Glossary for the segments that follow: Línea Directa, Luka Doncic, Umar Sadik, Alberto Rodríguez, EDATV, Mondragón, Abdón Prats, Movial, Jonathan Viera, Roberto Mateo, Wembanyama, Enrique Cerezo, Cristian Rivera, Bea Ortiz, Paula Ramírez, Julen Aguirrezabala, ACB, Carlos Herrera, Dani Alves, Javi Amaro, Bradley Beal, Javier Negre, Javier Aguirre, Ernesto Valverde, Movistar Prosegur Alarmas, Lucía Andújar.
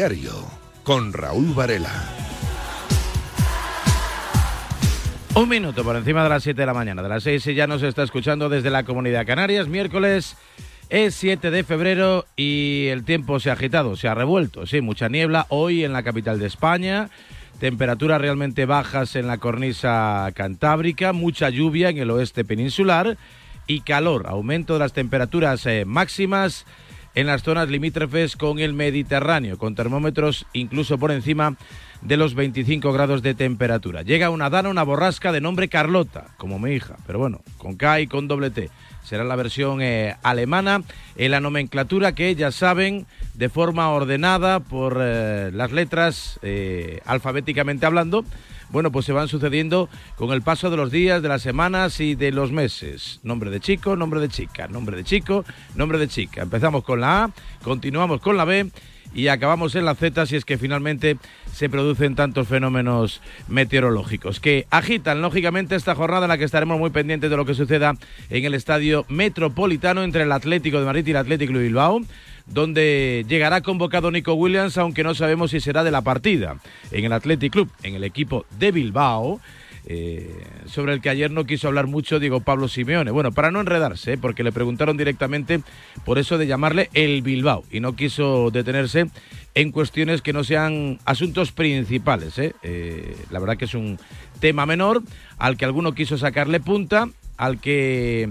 Diario con Raúl Varela. Un minuto por encima de las 7 de la mañana. De las 6 y ya nos está escuchando desde la Comunidad Canarias. Miércoles es 7 de febrero y el tiempo se ha agitado, se ha revuelto. Sí, mucha niebla hoy en la capital de España. Temperaturas realmente bajas en la cornisa cantábrica, mucha lluvia en el oeste peninsular y calor, aumento de las temperaturas máximas en las zonas limítrofes con el Mediterráneo, con termómetros incluso por encima de los 25 grados de temperatura. Llega una dana, una borrasca de nombre Carlota, como mi hija, pero bueno, con K y con doble T. Será la versión alemana, en la nomenclatura que ya saben, de forma ordenada por las letras, alfabéticamente hablando, bueno, pues se van sucediendo con el paso de los días, de las semanas y de los meses. Nombre de chico, nombre de chica, nombre de chico, nombre de chica. Empezamos con la A, continuamos con la B y acabamos en la Z, si es que finalmente se producen tantos fenómenos meteorológicos que agitan, lógicamente, esta jornada en la que estaremos muy pendientes de lo que suceda en el Estadio Metropolitano entre el Atlético de Madrid y el Athletic Club Bilbao, donde llegará convocado Nico Williams, aunque no sabemos si será de la partida en el Athletic Club, en el equipo de Bilbao, sobre el que ayer no quiso hablar mucho Diego Pablo Simeone. Bueno, para no enredarse, porque le preguntaron directamente por eso de llamarle el Bilbao y no quiso detenerse en cuestiones que no sean asuntos principales. La verdad que es un tema menor al que alguno quiso sacarle punta, al que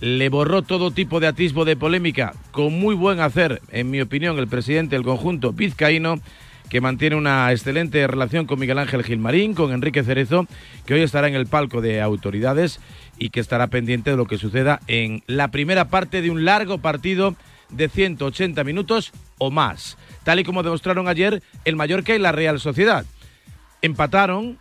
le borró todo tipo de atisbo de polémica, con muy buen hacer, en mi opinión, el presidente del conjunto vizcaíno, que mantiene una excelente relación con Miguel Ángel Gilmarín, con Enrique Cerezo, que hoy estará en el palco de autoridades y que estará pendiente de lo que suceda en la primera parte de un largo partido de 180 minutos o más, tal y como demostraron ayer el Mallorca y la Real Sociedad. Empataron,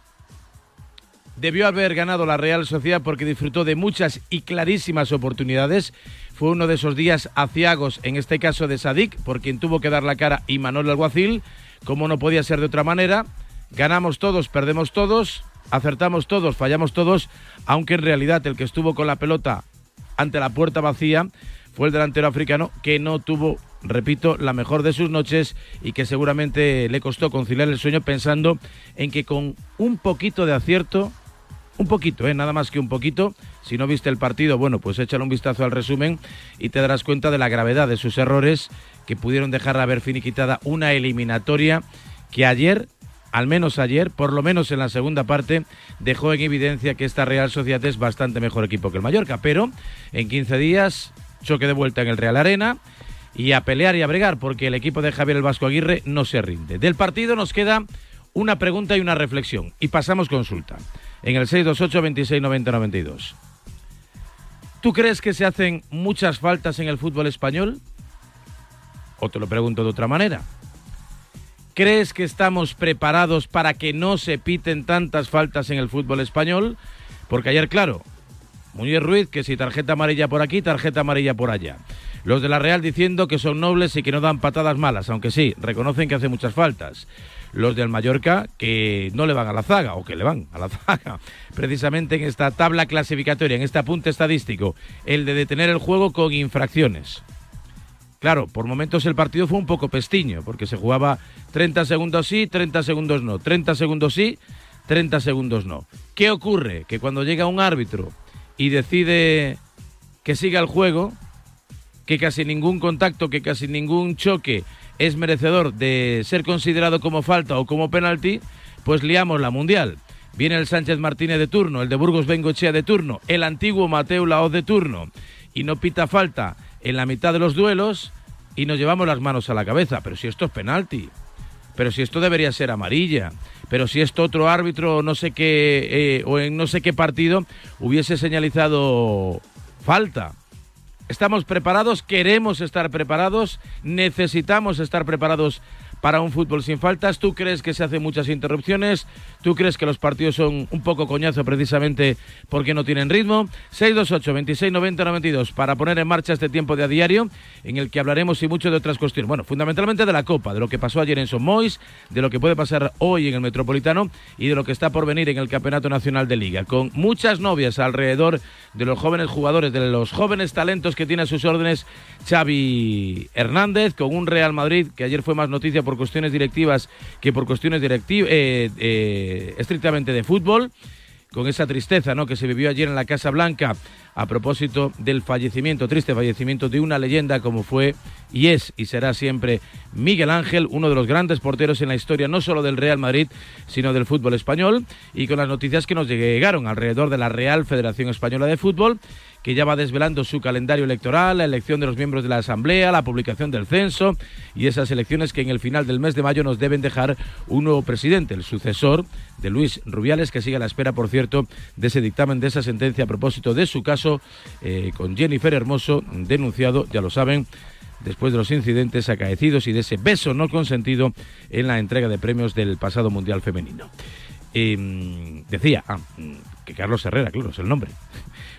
debió haber ganado la Real Sociedad porque disfrutó de muchas y clarísimas oportunidades. Fue uno de esos días aciagos, en este caso de Sadiq, por quien tuvo que dar la cara Imanol Alguacil, como no podía ser de otra manera. Ganamos todos, perdemos todos, acertamos todos, fallamos todos, aunque en realidad el que estuvo con la pelota ante la puerta vacía fue el delantero africano, que no tuvo, repito, la mejor de sus noches y que seguramente le costó conciliar el sueño, pensando en que con un poquito de acierto, un poquito, nada más que un poquito. Si no viste el partido, bueno, pues échale un vistazo al resumen y te darás cuenta de la gravedad de sus errores, que pudieron dejar haber finiquitada una eliminatoria que ayer, al menos ayer, por lo menos en la segunda parte, dejó en evidencia que esta Real Sociedad es bastante mejor equipo que el Mallorca. Pero en 15 días, choque de vuelta en el Real Arena, y a pelear y a bregar, porque el equipo de Javier el Vasco Aguirre no se rinde. Del partido nos queda una pregunta y una reflexión, y pasamos consulta en el 628-2690-92. ¿Tú crees que se hacen muchas faltas en el fútbol español? O te lo pregunto de otra manera. ¿Crees que estamos preparados para que no se piten tantas faltas en el fútbol español? Porque ayer, claro, Muñoz Ruiz, que si tarjeta amarilla por aquí, tarjeta amarilla por allá. Los de la Real diciendo que son nobles y que no dan patadas malas, aunque sí, reconocen que hace muchas faltas. Los del Mallorca, que no le van a la zaga, o que le van a la zaga, precisamente en esta tabla clasificatoria, en este apunte estadístico, el de detener el juego con infracciones. Claro, por momentos el partido fue un poco pestiño, porque se jugaba 30 segundos sí, 30 segundos no, 30 segundos sí, 30 segundos no. ¿Qué ocurre? Que cuando llega un árbitro y decide que siga el juego, que casi ningún contacto, que casi ningún choque es merecedor de ser considerado como falta o como penalti, pues liamos la mundial. Viene el Sánchez Martínez de turno, el de Burgos Bengochea de turno, el antiguo Mateu Laoz de turno, y no pita falta en la mitad de los duelos y nos llevamos las manos a la cabeza. Pero si esto es penalti, pero si esto debería ser amarilla, pero si esto otro árbitro no sé qué, o en no sé qué partido hubiese señalizado falta. ¿Estamos preparados? ¿Queremos estar preparados? ¿Necesitamos estar preparados para un fútbol sin faltas? ¿Tú crees que se hacen muchas interrupciones? ¿Tú crees que los partidos son un poco coñazo precisamente porque no tienen ritmo? 628-2690-92 para poner en marcha este tiempo de a diario en el que hablaremos y mucho de otras cuestiones. Bueno, fundamentalmente de la Copa, de lo que pasó ayer en Son Moix, de lo que puede pasar hoy en el Metropolitano y de lo que está por venir en el Campeonato Nacional de Liga, con muchas novias alrededor de los jóvenes jugadores, de los jóvenes talentos que tiene a sus órdenes Xavi Hernández, con un Real Madrid que ayer fue más noticia por por cuestiones directivas que por cuestiones estrictamente de fútbol, con esa tristeza, ¿no?, que se vivió ayer en la Casa Blanca a propósito del fallecimiento, triste fallecimiento de una leyenda como fue y es y será siempre Miguel Ángel, uno de los grandes porteros en la historia no solo del Real Madrid, sino del fútbol español, y con las noticias que nos llegaron alrededor de la Real Federación Española de Fútbol, que ya va desvelando su calendario electoral, la elección de los miembros de la Asamblea, la publicación del censo y esas elecciones que en el final del mes de mayo nos deben dejar un nuevo presidente, el sucesor de Luis Rubiales, que sigue a la espera, por cierto, de ese dictamen, de esa sentencia a propósito de su caso con Jennifer Hermoso, denunciado, ya lo saben, después de los incidentes acaecidos y de ese beso no consentido en la entrega de premios del pasado Mundial Femenino. Decía que Carlos Herrera, claro, es el nombre.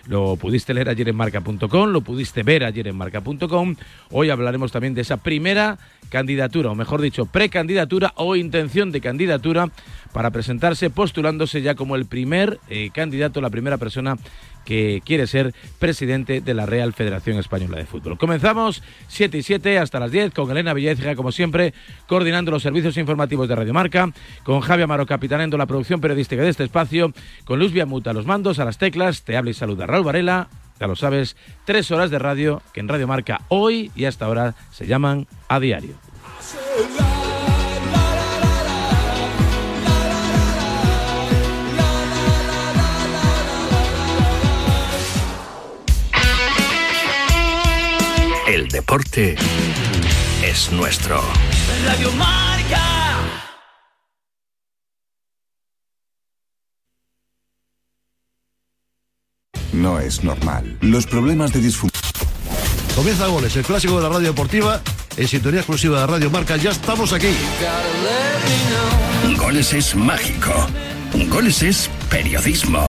Lo pudiste leer ayer en Marca.com, lo pudiste ver ayer en Marca.com. Hoy hablaremos también de esa primera candidatura, o mejor dicho, precandidatura o intención de candidatura para presentarse, postulándose ya como el primer candidato, la primera persona que quiere ser presidente de la Real Federación Española de Fútbol. Comenzamos 7 y 7 hasta las 10 con Elena Villézja, como siempre, coordinando los servicios informativos de Radio Marca, con Javi Amaro capitaneando la producción periodística de este espacio, con Luz Viamuta los mandos, a las teclas, te habla y saluda Raúl Varela. Ya lo sabes, 3 horas de radio que en Radio Marca hoy y hasta ahora se llaman A Diario. El deporte es nuestro. Radio Marca. No es normal. Los problemas de disfunción. Comienza Goles, el clásico de la radio deportiva, en sintonía exclusiva de Radio Marca. Ya estamos aquí. Goles es mágico. Goles es periodismo.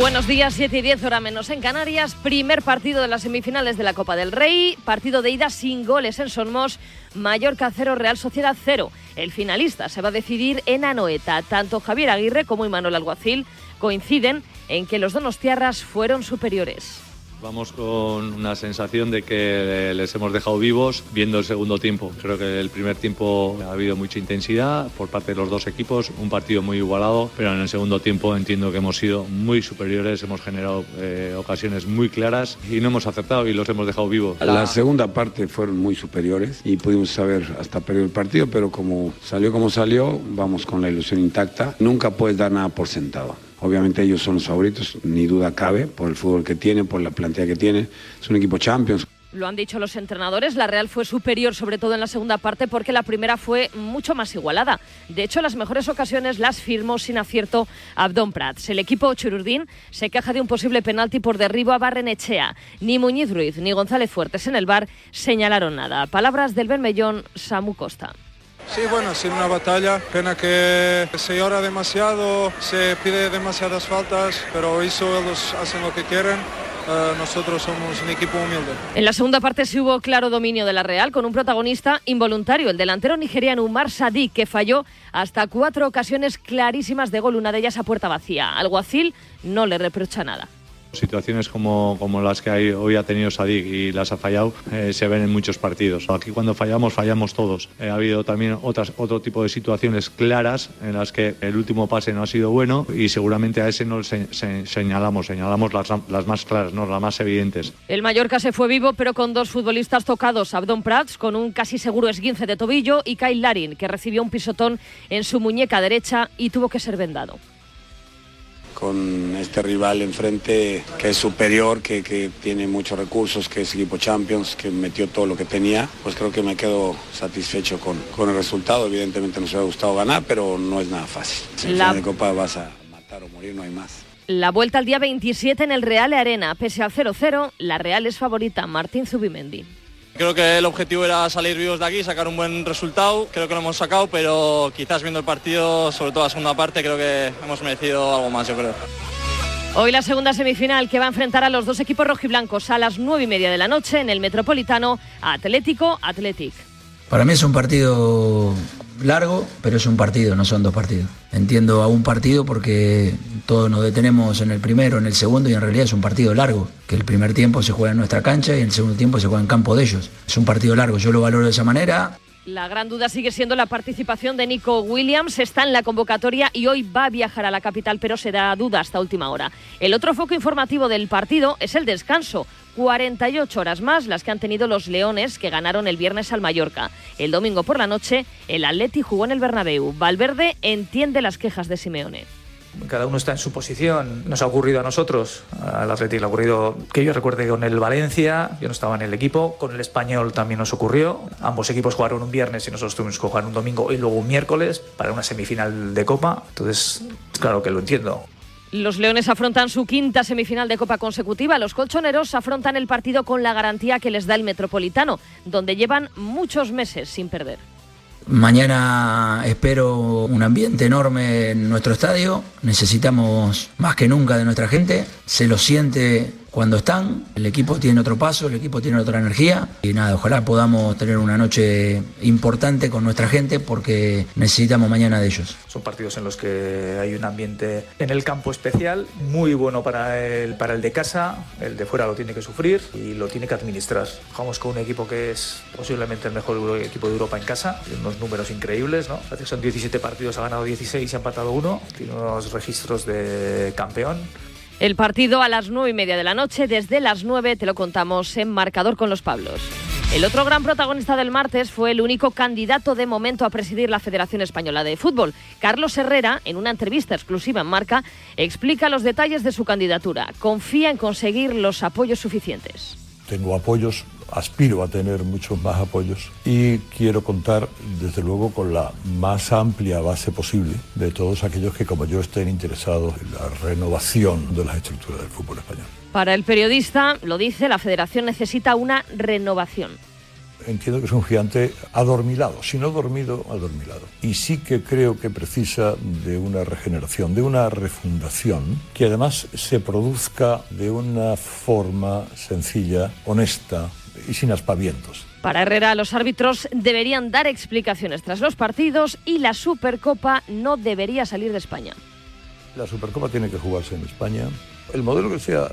Buenos días, 7 y 10, hora menos en Canarias. Primer partido de las semifinales de la Copa del Rey. Partido de ida sin goles en Somos. Mallorca 0, Real Sociedad 0. El finalista se va a decidir en Anoeta. Tanto Javier Aguirre como Imanol Alguacil coinciden en que los donostiarras fueron superiores. Vamos con una sensación de que les hemos dejado vivos viendo el segundo tiempo. Creo que el primer tiempo ha habido mucha intensidad por parte de los dos equipos, un partido muy igualado, pero en el segundo tiempo entiendo que hemos sido muy superiores, hemos generado ocasiones muy claras y no hemos acertado y los hemos dejado vivos. La segunda parte fueron muy superiores y pudimos saber hasta perder el partido, pero como salió, vamos con la ilusión intacta. Nunca puedes dar nada por sentado. Obviamente ellos son los favoritos, ni duda cabe, por el fútbol que tienen, por la plantilla que tienen. Es un equipo Champions. Lo han dicho los entrenadores, la Real fue superior, sobre todo en la segunda parte, porque la primera fue mucho más igualada. De hecho, las mejores ocasiones las firmó sin acierto Abdón Prats. El equipo chururdín se queja de un posible penalti por derribo a Barrenechea. Ni Muñoz Ruiz ni González Fuertes en el VAR señalaron nada. Palabras del bermellón Samu Costa. Sí, bueno, ha sido una batalla, pena que se llora demasiado, se pide demasiadas faltas, pero eso ellos hacen lo que quieren. Nosotros somos un equipo humilde. En la segunda parte sí hubo claro dominio de la Real, con un protagonista involuntario, el delantero nigeriano Umar Sadik, que falló hasta 4 ocasiones clarísimas de gol, una de ellas a puerta vacía. Alguacil no le reprocha nada. Situaciones como las que hoy ha tenido Sadiq y las ha fallado, se ven en muchos partidos. Aquí cuando fallamos todos. Ha habido también otro tipo de situaciones claras en las que el último pase no ha sido bueno y seguramente a ese no señalamos las más claras, no las más evidentes. El Mallorca se fue vivo, pero con 2 futbolistas tocados. Abdón Prats con un casi seguro esguince de tobillo y Kyle Laring, que recibió un pisotón en su muñeca derecha y tuvo que ser vendado. Con este rival enfrente que es superior, que tiene muchos recursos, que es equipo Champions, que metió todo lo que tenía, pues creo que me quedo satisfecho con el resultado. Evidentemente nos hubiera gustado ganar, pero no es nada fácil. En la final de Copa vas a matar o morir, no hay más. La vuelta al día 27 en el Real Arena. Pese al 0-0, la Real es favorita. Martín Zubimendi. Creo que el objetivo era salir vivos de aquí, sacar un buen resultado. Creo que lo hemos sacado, pero quizás viendo el partido, sobre todo la segunda parte, creo que hemos merecido algo más, yo creo. Hoy la segunda semifinal que va a enfrentar a los dos equipos rojiblancos a las 9:30 de la noche en el Metropolitano, Atlético-Athletic. Para mí es un partido largo, pero es un partido, no son dos partidos. Entiendo a un partido porque todos nos detenemos en el primero, en el segundo, y en realidad es un partido largo, que el primer tiempo se juega en nuestra cancha y el segundo tiempo se juega en campo de ellos. Es un partido largo, yo lo valoro de esa manera. La gran duda sigue siendo la participación de Nico Williams. Está en la convocatoria y hoy va a viajar a la capital, pero se da duda hasta última hora. El otro foco informativo del partido es el descanso. 48 horas más las que han tenido los Leones, que ganaron el viernes al Mallorca. El domingo por la noche, el Atleti jugó en el Bernabéu. Valverde entiende las quejas de Simeone. Cada uno está en su posición. Nos ha ocurrido a nosotros, al Athletic le ha ocurrido, que yo recuerde, con el Valencia, yo no estaba en el equipo, con el Español también nos ocurrió. Ambos equipos jugaron un viernes y nosotros tuvimos que jugar un domingo y luego un miércoles para una semifinal de Copa. Entonces, claro que lo entiendo. Los Leones afrontan su quinta semifinal de Copa consecutiva. Los colchoneros afrontan el partido con la garantía que les da el Metropolitano, donde llevan muchos meses sin perder. Mañana espero un ambiente enorme en nuestro estadio. Necesitamos más que nunca de nuestra gente. Se lo siente cuando están. El equipo tiene otro paso, el equipo tiene otra energía. Y nada, ojalá podamos tener una noche importante con nuestra gente porque necesitamos mañana de ellos. Son partidos en los que hay un ambiente en el campo especial, muy bueno para el de casa. El de fuera lo tiene que sufrir y lo tiene que administrar. Jugamos con un equipo que es posiblemente el mejor equipo de Europa en casa. Unos números increíbles, ¿no? Son 17 partidos, ha ganado 16 y ha empatado 1. Tiene unos registros de campeón. El partido a las 9:30 de la noche, desde las 9 te lo contamos en Marcador con los Pablos. El otro gran protagonista del martes fue el único candidato de momento a presidir la Federación Española de Fútbol. Carlos Herrera, en una entrevista exclusiva en Marca, explica los detalles de su candidatura. Confía en conseguir los apoyos suficientes. Tengo apoyos, aspiro a tener muchos más apoyos y quiero contar, desde luego, con la más amplia base posible de todos aquellos que, como yo, estén interesados en la renovación de las estructuras del fútbol español. Para el periodista, lo dice, la Federación necesita una renovación. Entiendo que es un gigante adormilado, si no dormido, adormilado. Y sí que creo que precisa de una regeneración, de una refundación, que además se produzca de una forma sencilla, honesta y sin aspavientos. Para Herrera, los árbitros deberían dar explicaciones tras los partidos y la Supercopa no debería salir de España. La Supercopa tiene que jugarse en España. El modelo que se ha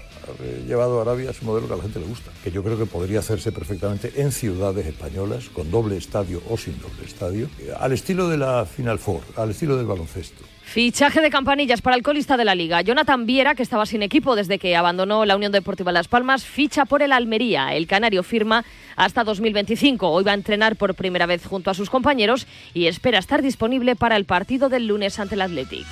llevado a Arabia es un modelo que a la gente le gusta, que yo creo que podría hacerse perfectamente en ciudades españolas, con doble estadio o sin doble estadio, al estilo de la Final Four, al estilo del baloncesto. Fichaje de campanillas para el colista de la Liga. Jonathan Viera, que estaba sin equipo desde que abandonó la Unión Deportiva Las Palmas, ficha por el Almería. El canario firma hasta 2025. Hoy va a entrenar por primera vez junto a sus compañeros y espera estar disponible para el partido del lunes ante el Athletic.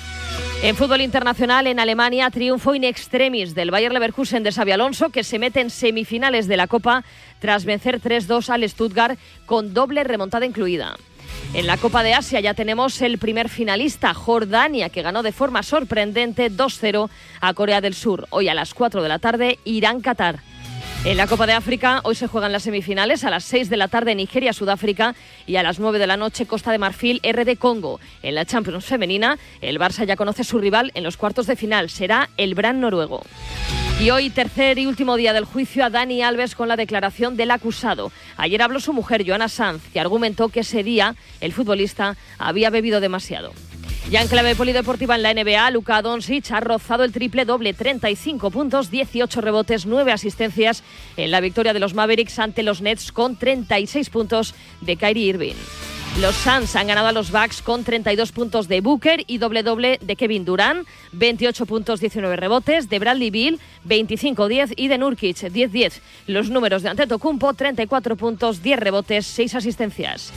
En fútbol internacional, en Alemania, triunfo in extremis del Bayer Leverkusen de Xabi Alonso, que se mete en semifinales de la Copa tras vencer 3-2 al Stuttgart con doble remontada incluida. En la Copa de Asia ya tenemos el primer finalista, Jordania, que ganó de forma sorprendente 2-0 a Corea del Sur. Hoy a las 4 de la tarde, Irán-Qatar. En la Copa de África, hoy se juegan las semifinales, a las 6 de la tarde Nigeria-Sudáfrica y a las 9 de la noche Costa de Marfil, RD Congo. En la Champions femenina, el Barça ya conoce su rival en los cuartos de final, será el Brann noruego. Y hoy, tercer y último día del juicio a Dani Alves con la declaración del acusado. Ayer habló su mujer, Joana Sanz, que argumentó que ese día el futbolista había bebido demasiado. Ya en clave polideportiva en la NBA, Luka Doncic ha rozado el triple doble, 35 puntos, 18 rebotes, 9 asistencias en la victoria de los Mavericks ante los Nets con 36 puntos de Kyrie Irving. Los Suns han ganado a los Bucks con 32 puntos de Booker y doble-doble de Kevin Durant, 28 puntos, 19 rebotes, de Bradley Beal, 25-10 y de Nurkic, 10-10. Los números de Antetokounmpo, 34 puntos, 10 rebotes, 6 asistencias.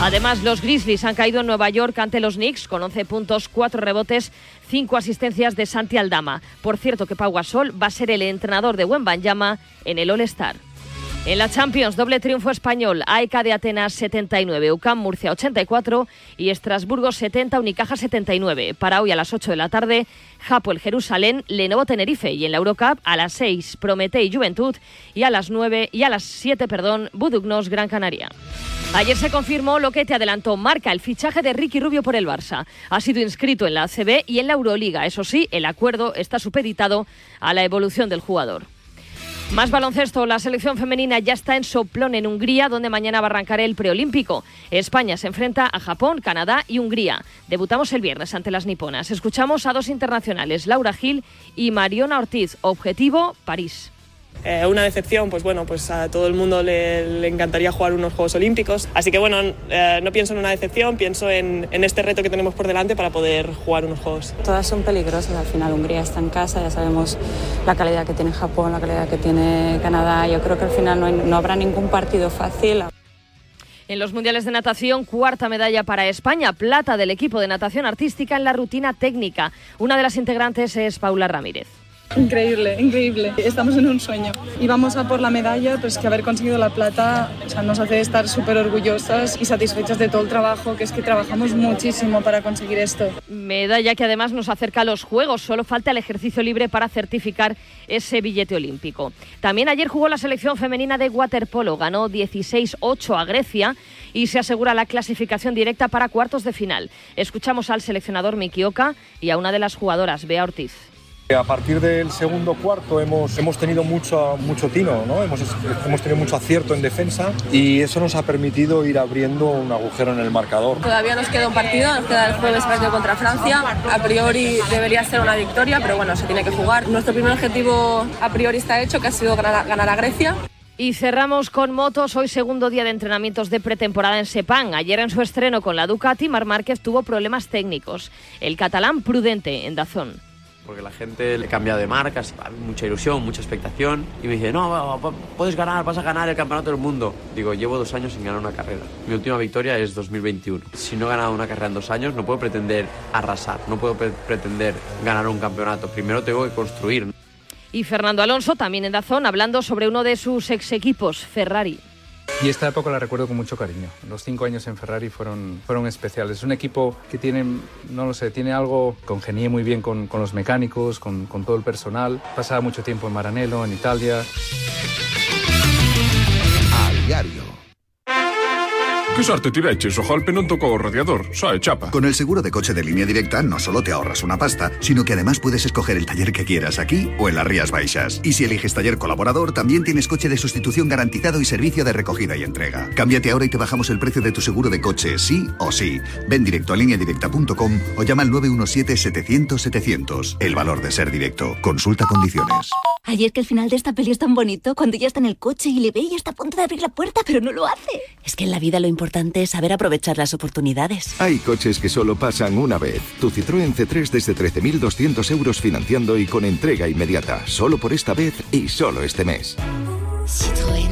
Además, los Grizzlies han caído en Nueva York ante los Knicks con 11 puntos, 4 rebotes, 5 asistencias de Santi Aldama. Por cierto que Pau Gasol va a ser el entrenador de Wembanyama en el All-Star. En la Champions, doble triunfo español, AEK de Atenas 79, UCAM Murcia 84 y Estrasburgo 70, Unicaja 79. Para hoy a las 8 de la tarde, Hapoel Jerusalén, Lenovo Tenerife, y en la Eurocup a las 6, Prometei Juventud, y a las 7, Budugnos Gran Canaria. Ayer se confirmó lo que te adelantó Marca, el fichaje de Ricky Rubio por el Barça. Ha sido inscrito en la ACB y en la Euroliga. Eso sí, el acuerdo está supeditado a la evolución del jugador. Más baloncesto, la selección femenina ya está en Soplón, en Hungría, donde mañana va a arrancar el preolímpico. España se enfrenta a Japón, Canadá y Hungría. Debutamos el viernes ante las niponas. Escuchamos a dos internacionales, Laura Gil y Mariona Ortiz. Objetivo, París. Una decepción, pues a todo el mundo le encantaría jugar unos Juegos Olímpicos. Así que no pienso en una decepción, pienso en este reto que tenemos por delante para poder jugar unos Juegos. Todas son peligrosas, al final Hungría está en casa, ya sabemos la calidad que tiene Japón, la calidad que tiene Canadá. Yo creo que al final no habrá ningún partido fácil. En los mundiales de natación, cuarta medalla para España, plata del equipo de natación artística en la rutina técnica. Una de las integrantes es Paula Ramírez. Increíble. Estamos en un sueño y vamos a por la medalla, pues que haber conseguido la plata, nos hace estar súper orgullosas y satisfechas de todo el trabajo, que es que trabajamos muchísimo para conseguir esto. Medalla que además nos acerca a los Juegos, solo falta el ejercicio libre para certificar ese billete olímpico. También ayer jugó la selección femenina de waterpolo, ganó 16-8 a Grecia y se asegura la clasificación directa para cuartos de final. Escuchamos al seleccionador Miki Oka y a una de las jugadoras, Bea Ortiz. A partir del segundo cuarto hemos tenido mucho tino, ¿no? Hemos tenido mucho acierto en defensa y eso nos ha permitido ir abriendo un agujero en el marcador. Todavía nos queda un partido, nos queda el jueves partido contra Francia. A priori debería ser una victoria, pero se tiene que jugar. Nuestro primer objetivo a priori está hecho, que ha sido ganar a Grecia. Y cerramos con motos, hoy segundo día de entrenamientos de pretemporada en Sepang. Ayer en su estreno con la Ducati, Marc Márquez tuvo problemas técnicos. El catalán prudente en Dazón. Porque la gente le cambia de marcas, mucha ilusión, mucha expectación. Y me dice, no, puedes ganar, vas a ganar el campeonato del mundo. Digo, llevo 2 años sin ganar una carrera. Mi última victoria es 2021. Si no he ganado una carrera en 2 años, no puedo pretender arrasar, no puedo pretender ganar un campeonato. Primero tengo que construir. Y Fernando Alonso, también en Dazón, hablando sobre uno de sus ex equipos, Ferrari. Y esta época la recuerdo con mucho cariño. Los 5 años en Ferrari fueron especiales. Es un equipo que tiene algo, congenié muy bien con los mecánicos, con todo el personal. Pasaba mucho tiempo en Maranello, en Italia. A diario. ¿Qué sarte tireches? Ojalá no tocó el radiador. Sae chapa. Con el seguro de coche de Línea Directa no solo te ahorras una pasta, sino que además puedes escoger el taller que quieras aquí o en las Rías Baixas. Y si eliges taller colaborador, también tienes coche de sustitución garantizado y servicio de recogida y entrega. Cámbiate ahora y te bajamos el precio de tu seguro de coche, sí o sí. Ven directo a lineadirecta.com o llama al 917-700-700. El valor de ser directo. Consulta condiciones. Ayer, que el final de esta peli es tan bonito, cuando ya está en el coche y le ve y está a punto de abrir la puerta, pero no lo hace. Es que en la vida lo importante es saber aprovechar las oportunidades. Hay coches que solo pasan una vez. Tu Citroën C3 desde 13.200 euros financiando y con entrega inmediata. Solo por esta vez y solo este mes. Citroën.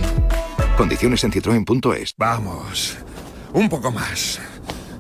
Condiciones en citroen.es. Vamos, un poco más.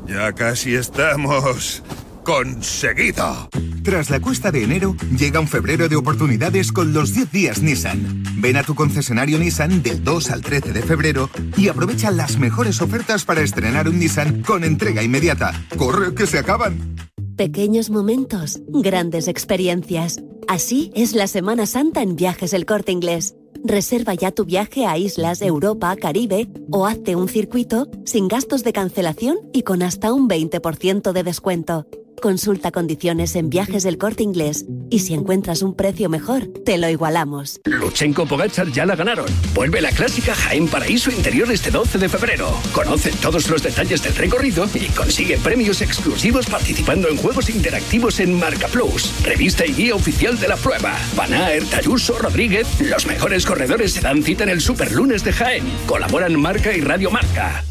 Ya casi estamos... ¡Conseguido! Tras la cuesta de enero, llega un febrero de oportunidades con los 10 días Nissan. Ven a tu concesionario Nissan del 2 al 13 de febrero y aprovecha las mejores ofertas para estrenar un Nissan con entrega inmediata. ¡Corre, que se acaban! Pequeños momentos, grandes experiencias. Así es la Semana Santa en Viajes El Corte Inglés. Reserva ya tu viaje a islas, Europa, Caribe o hazte un circuito sin gastos de cancelación y con hasta un 20% de descuento. Consulta condiciones en Viajes del Corte Inglés. Y si encuentras un precio mejor, te lo igualamos. Lutsenko Pogačar ya la ganaron. Vuelve la clásica Jaén Paraíso Interior este 12 de febrero. Conoce todos los detalles del recorrido y consigue premios exclusivos participando en juegos interactivos en Marca Plus, revista y guía oficial de la prueba. Banaer, Tayuso, Rodríguez, los mejores corredores se dan cita en el Superlunes de Jaén. Colaboran Marca y Radio Marca.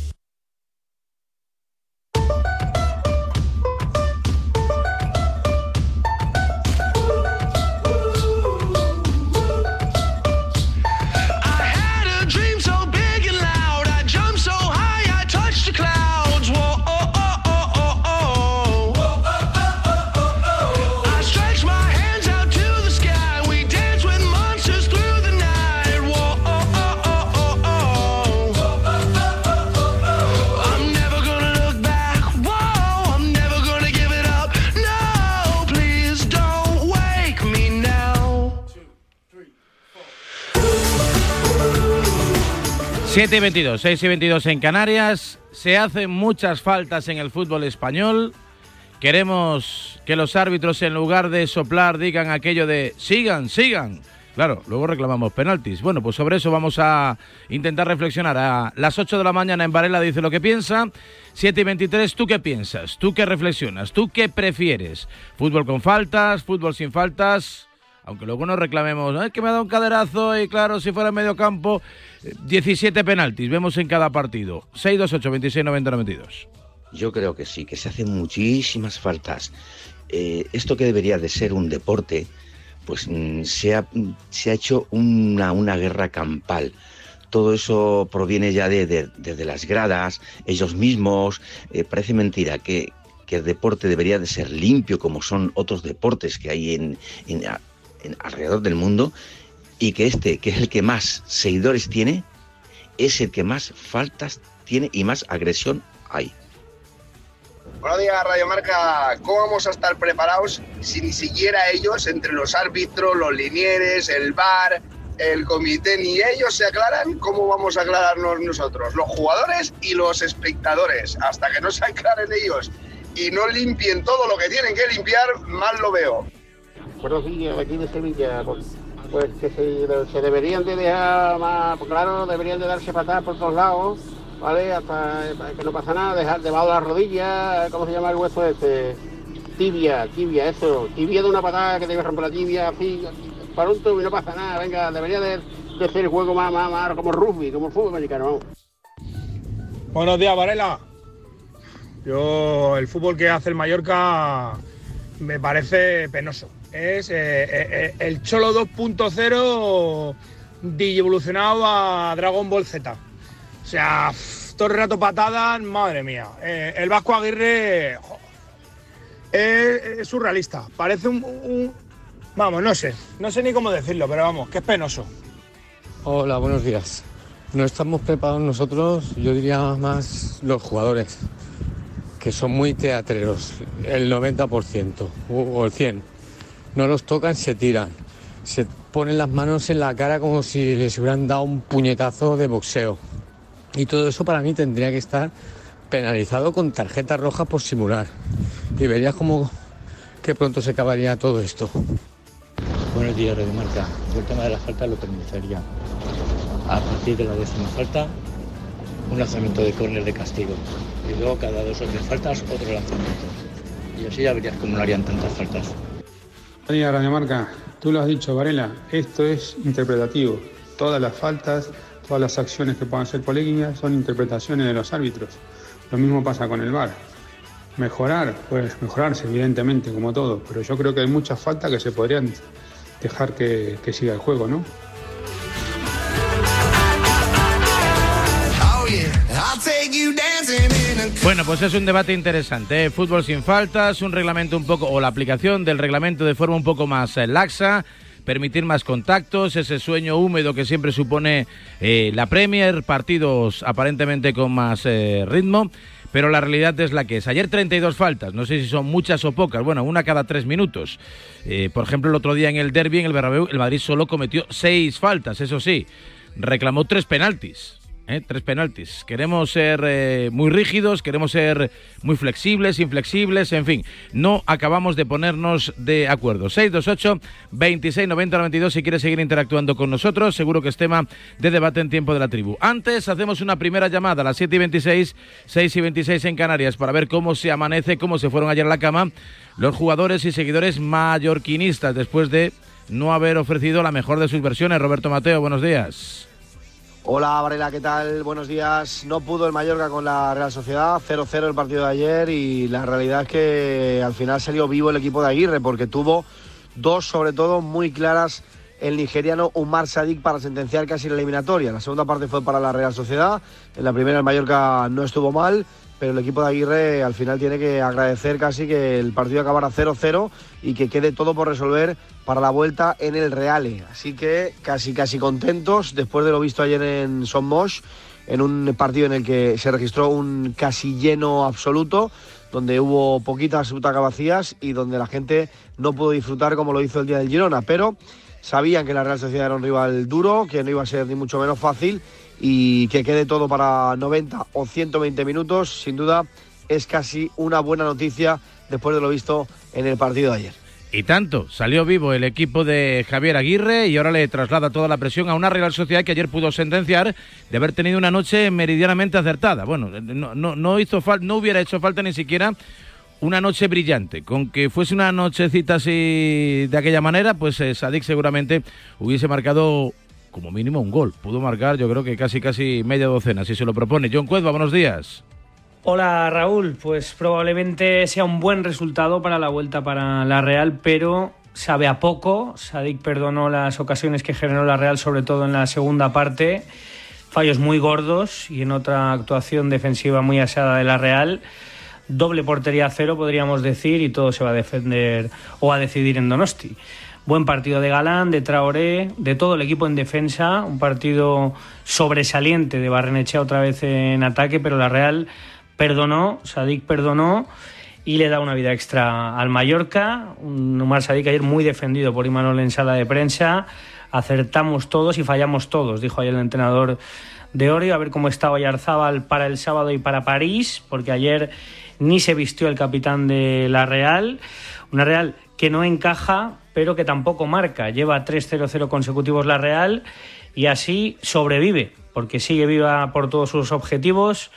7:22, 6:22 en Canarias. Se hacen muchas faltas en el fútbol español. Queremos que los árbitros, en lugar de soplar, digan aquello de sigan, sigan. Claro, luego reclamamos penaltis. Bueno, pues sobre eso vamos a intentar reflexionar. A las 8 de la mañana en Varela dice lo que piensa. 7:23, ¿tú qué piensas? ¿Tú qué reflexionas? ¿Tú qué prefieres? ¿Fútbol con faltas? ¿Fútbol sin faltas? Aunque luego nos reclamemos, es que me ha dado un caderazo y claro, si fuera en medio campo, 17 penaltis, vemos en cada partido. 628-2690-92. Yo creo que sí, que se hacen muchísimas faltas. Esto que debería de ser un deporte, pues se ha hecho una guerra campal. Todo eso proviene ya de las gradas, ellos mismos. Parece mentira que el deporte debería de ser limpio, como son otros deportes que hay en alrededor del mundo, y que este, que es el que más seguidores tiene, es el que más faltas tiene y más agresión hay. Buenos días, Radio Marca. ¿Cómo vamos a estar preparados si ni siquiera ellos, entre los árbitros, los linieres, el VAR, el comité, ni ellos se aclaran? ¿Cómo vamos a aclararnos nosotros, los jugadores y los espectadores? Hasta que no se aclaren ellos y no limpien todo lo que tienen que limpiar, mal lo veo. Buenos días, aquí de Sevilla. Pues que se deberían de dejar más, claro, deberían de darse patadas por todos lados, ¿vale? Hasta que no pasa nada, dejar debajo de las rodillas, ¿cómo se llama el hueso este? Tibia, eso, tibia de una patada que te rompe la tibia, así, para un tubo y no pasa nada, venga, debería de ser el juego más, como rugby, como el fútbol americano. Buenos días, Varela. Yo, el fútbol que hace el Mallorca me parece penoso. Es el Cholo 2.0 digievolucionado a Dragon Ball Z. O sea, todo el rato patadas, madre mía. El Vasco Aguirre es surrealista. Parece un... Vamos, no sé ni cómo decirlo, pero vamos, que es penoso. Hola, buenos días. No estamos preparados nosotros, yo diría más los jugadores, que son muy teatreros, el 90% o el 100%. No los tocan, se tiran. Se ponen las manos en la cara como si les hubieran dado un puñetazo de boxeo. Y todo eso para mí tendría que estar penalizado con tarjeta roja por simular. Y verías como que pronto se acabaría todo esto. Buenos días, Radio Marca. Yo el tema de la falta lo penalizaría. A partir de la 10ª falta, un lanzamiento de córner de castigo. Y luego cada 2 o 3 faltas, otro lanzamiento. Y así ya verías cómo no harían tantas faltas. Buenos días, Radio Marca. Tú lo has dicho, Varela. Esto es interpretativo. Todas las faltas, todas las acciones que puedan ser polémicas son interpretaciones de los árbitros. Lo mismo pasa con el VAR. Mejorar, pues mejorarse, evidentemente, como todo. Pero yo creo que hay muchas faltas que se podrían dejar que siga el juego, ¿no? Bueno, pues es un debate interesante, ¿eh? Fútbol sin faltas, un reglamento un poco, o la aplicación del reglamento de forma un poco más laxa, permitir más contactos, ese sueño húmedo que siempre supone la Premier, partidos aparentemente con más ritmo, pero la realidad es la que es. Ayer 32 faltas, no sé si son muchas o pocas, bueno, una cada 3 minutos. Por ejemplo, el otro día en el derbi, en el Bernabéu, el Madrid solo cometió 6 faltas, eso sí, reclamó 3 penaltis. 3 penaltis. Queremos ser muy rígidos, queremos ser muy flexibles, inflexibles, en fin. No acabamos de ponernos de acuerdo. 628-2690-92 si quieres seguir interactuando con nosotros. Seguro que es tema de debate en Tiempo de la Tribu. Antes hacemos una primera llamada a las 7:26, 6:26 en Canarias, para ver cómo se amanece, cómo se fueron ayer a la cama los jugadores y seguidores mallorquinistas después de no haber ofrecido la mejor de sus versiones. Roberto Mateo, buenos días. Hola Varela, ¿qué tal? Buenos días. No pudo el Mallorca con la Real Sociedad, 0-0 el partido de ayer, y la realidad es que al final salió vivo el equipo de Aguirre porque tuvo 2, sobre todo, muy claras el nigeriano Umar Sadik para sentenciar casi la eliminatoria. La segunda parte fue para la Real Sociedad, en la primera el Mallorca no estuvo mal, pero el equipo de Aguirre al final tiene que agradecer casi que el partido acabara 0-0 y que quede todo por resolver para la vuelta en el Reale. Así que casi contentos después de lo visto ayer en Son Moix, en un partido en el que se registró un casi lleno absoluto, donde hubo poquitas butacas vacías y donde la gente no pudo disfrutar como lo hizo el día del Girona, pero sabían que la Real Sociedad era un rival duro, que no iba a ser ni mucho menos fácil, y que quede todo para 90 o 120 minutos, sin duda es casi una buena noticia después de lo visto en el partido de ayer. Y tanto, salió vivo el equipo de Javier Aguirre y ahora le traslada toda la presión a una Real Sociedad que ayer pudo sentenciar de haber tenido una noche meridianamente acertada. Bueno, no hubiera hecho falta ni siquiera una noche brillante. Con que fuese una nochecita así de aquella manera, pues Sadiq seguramente hubiese marcado como mínimo un gol. Pudo marcar, yo creo que casi media docena, si se lo propone. John Cuezba, buenos días. Hola Raúl, pues probablemente sea un buen resultado para la vuelta para la Real, pero sabe a poco. Sadiq perdonó las ocasiones que generó la Real, sobre todo en la segunda parte, fallos muy gordos y en otra actuación defensiva muy aseada de la Real, doble portería a cero podríamos decir, y todo se va a defender o a decidir en Donosti. Buen partido de Galán, de Traoré, de todo el equipo en defensa, un partido sobresaliente de Barrenechea otra vez en ataque, pero la Real perdonó, Sadiq perdonó y le da una vida extra al Mallorca. Un Umar Sadik ayer muy defendido por Imanol en sala de prensa. Acertamos todos y fallamos todos, dijo ayer el entrenador de Orio. A ver cómo está Oyarzábal para el sábado y para París, porque ayer ni se vistió el capitán de la Real. Una Real que no encaja, pero que tampoco marca. Lleva 3-0-0 consecutivos la Real y así sobrevive, porque sigue viva por todos sus objetivos,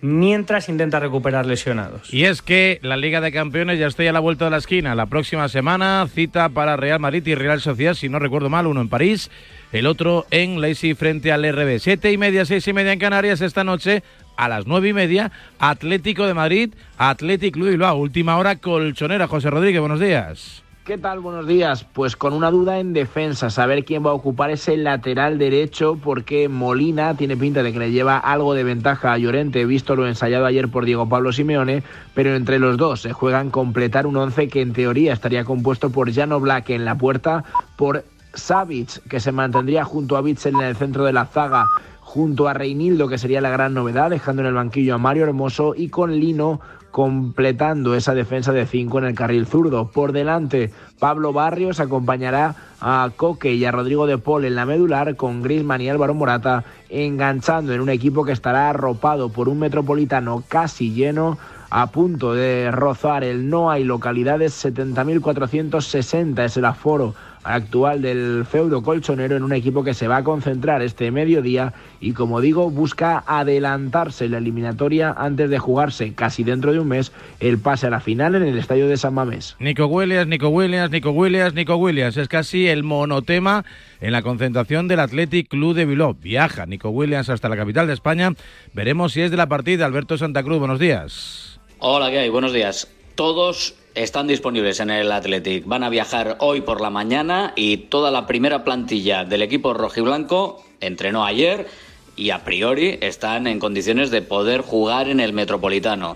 mientras intenta recuperar lesionados. Y es que la Liga de Campeones ya está a la vuelta de la esquina. La próxima semana, cita para Real Madrid y Real Sociedad, si no recuerdo mal, uno en París, el otro en Leipzig frente al RB. 7:30, 6:30 en Canarias. Esta noche, a las 9:30, Atlético de Madrid, Athletic Club Bilbao. Última hora colchonera. José Rodríguez, buenos días. ¿Qué tal? Buenos días. Pues con una duda en defensa, saber quién va a ocupar ese lateral derecho, porque Molina tiene pinta de que le lleva algo de ventaja a Llorente, visto lo ensayado ayer por Diego Pablo Simeone, pero entre los dos se juegan completar un once que en teoría estaría compuesto por Jan Oblak en la puerta, por Savic, que se mantendría junto a Witzel en el centro de la zaga, junto a Reinildo, que sería la gran novedad, dejando en el banquillo a Mario Hermoso, y con Lino completando esa defensa de 5 en el carril zurdo. Por delante, Pablo Barrios acompañará a Coque y a Rodrigo de Paul en la medular, con Griezmann y Álvaro Morata enganchando en un equipo que estará arropado por un Metropolitano casi lleno, a punto de rozar el no hay localidades. 70.460 es el aforo actual del feudo colchonero, en un equipo que se va a concentrar este mediodía y, como digo, busca adelantarse la eliminatoria antes de jugarse casi dentro de un mes el pase a la final en el estadio de San Mamés. Nico Williams, es casi el monotema en la concentración del Athletic Club de Bilbao. Viaja Nico Williams hasta la capital de España, veremos si es de la partida. Alberto Santa Cruz, buenos días. Hola, ¿qué hay? Buenos días. Todos están disponibles en el Athletic. Van a viajar hoy por la mañana y toda la primera plantilla del equipo rojiblanco entrenó ayer y a priori están en condiciones de poder jugar en el Metropolitano.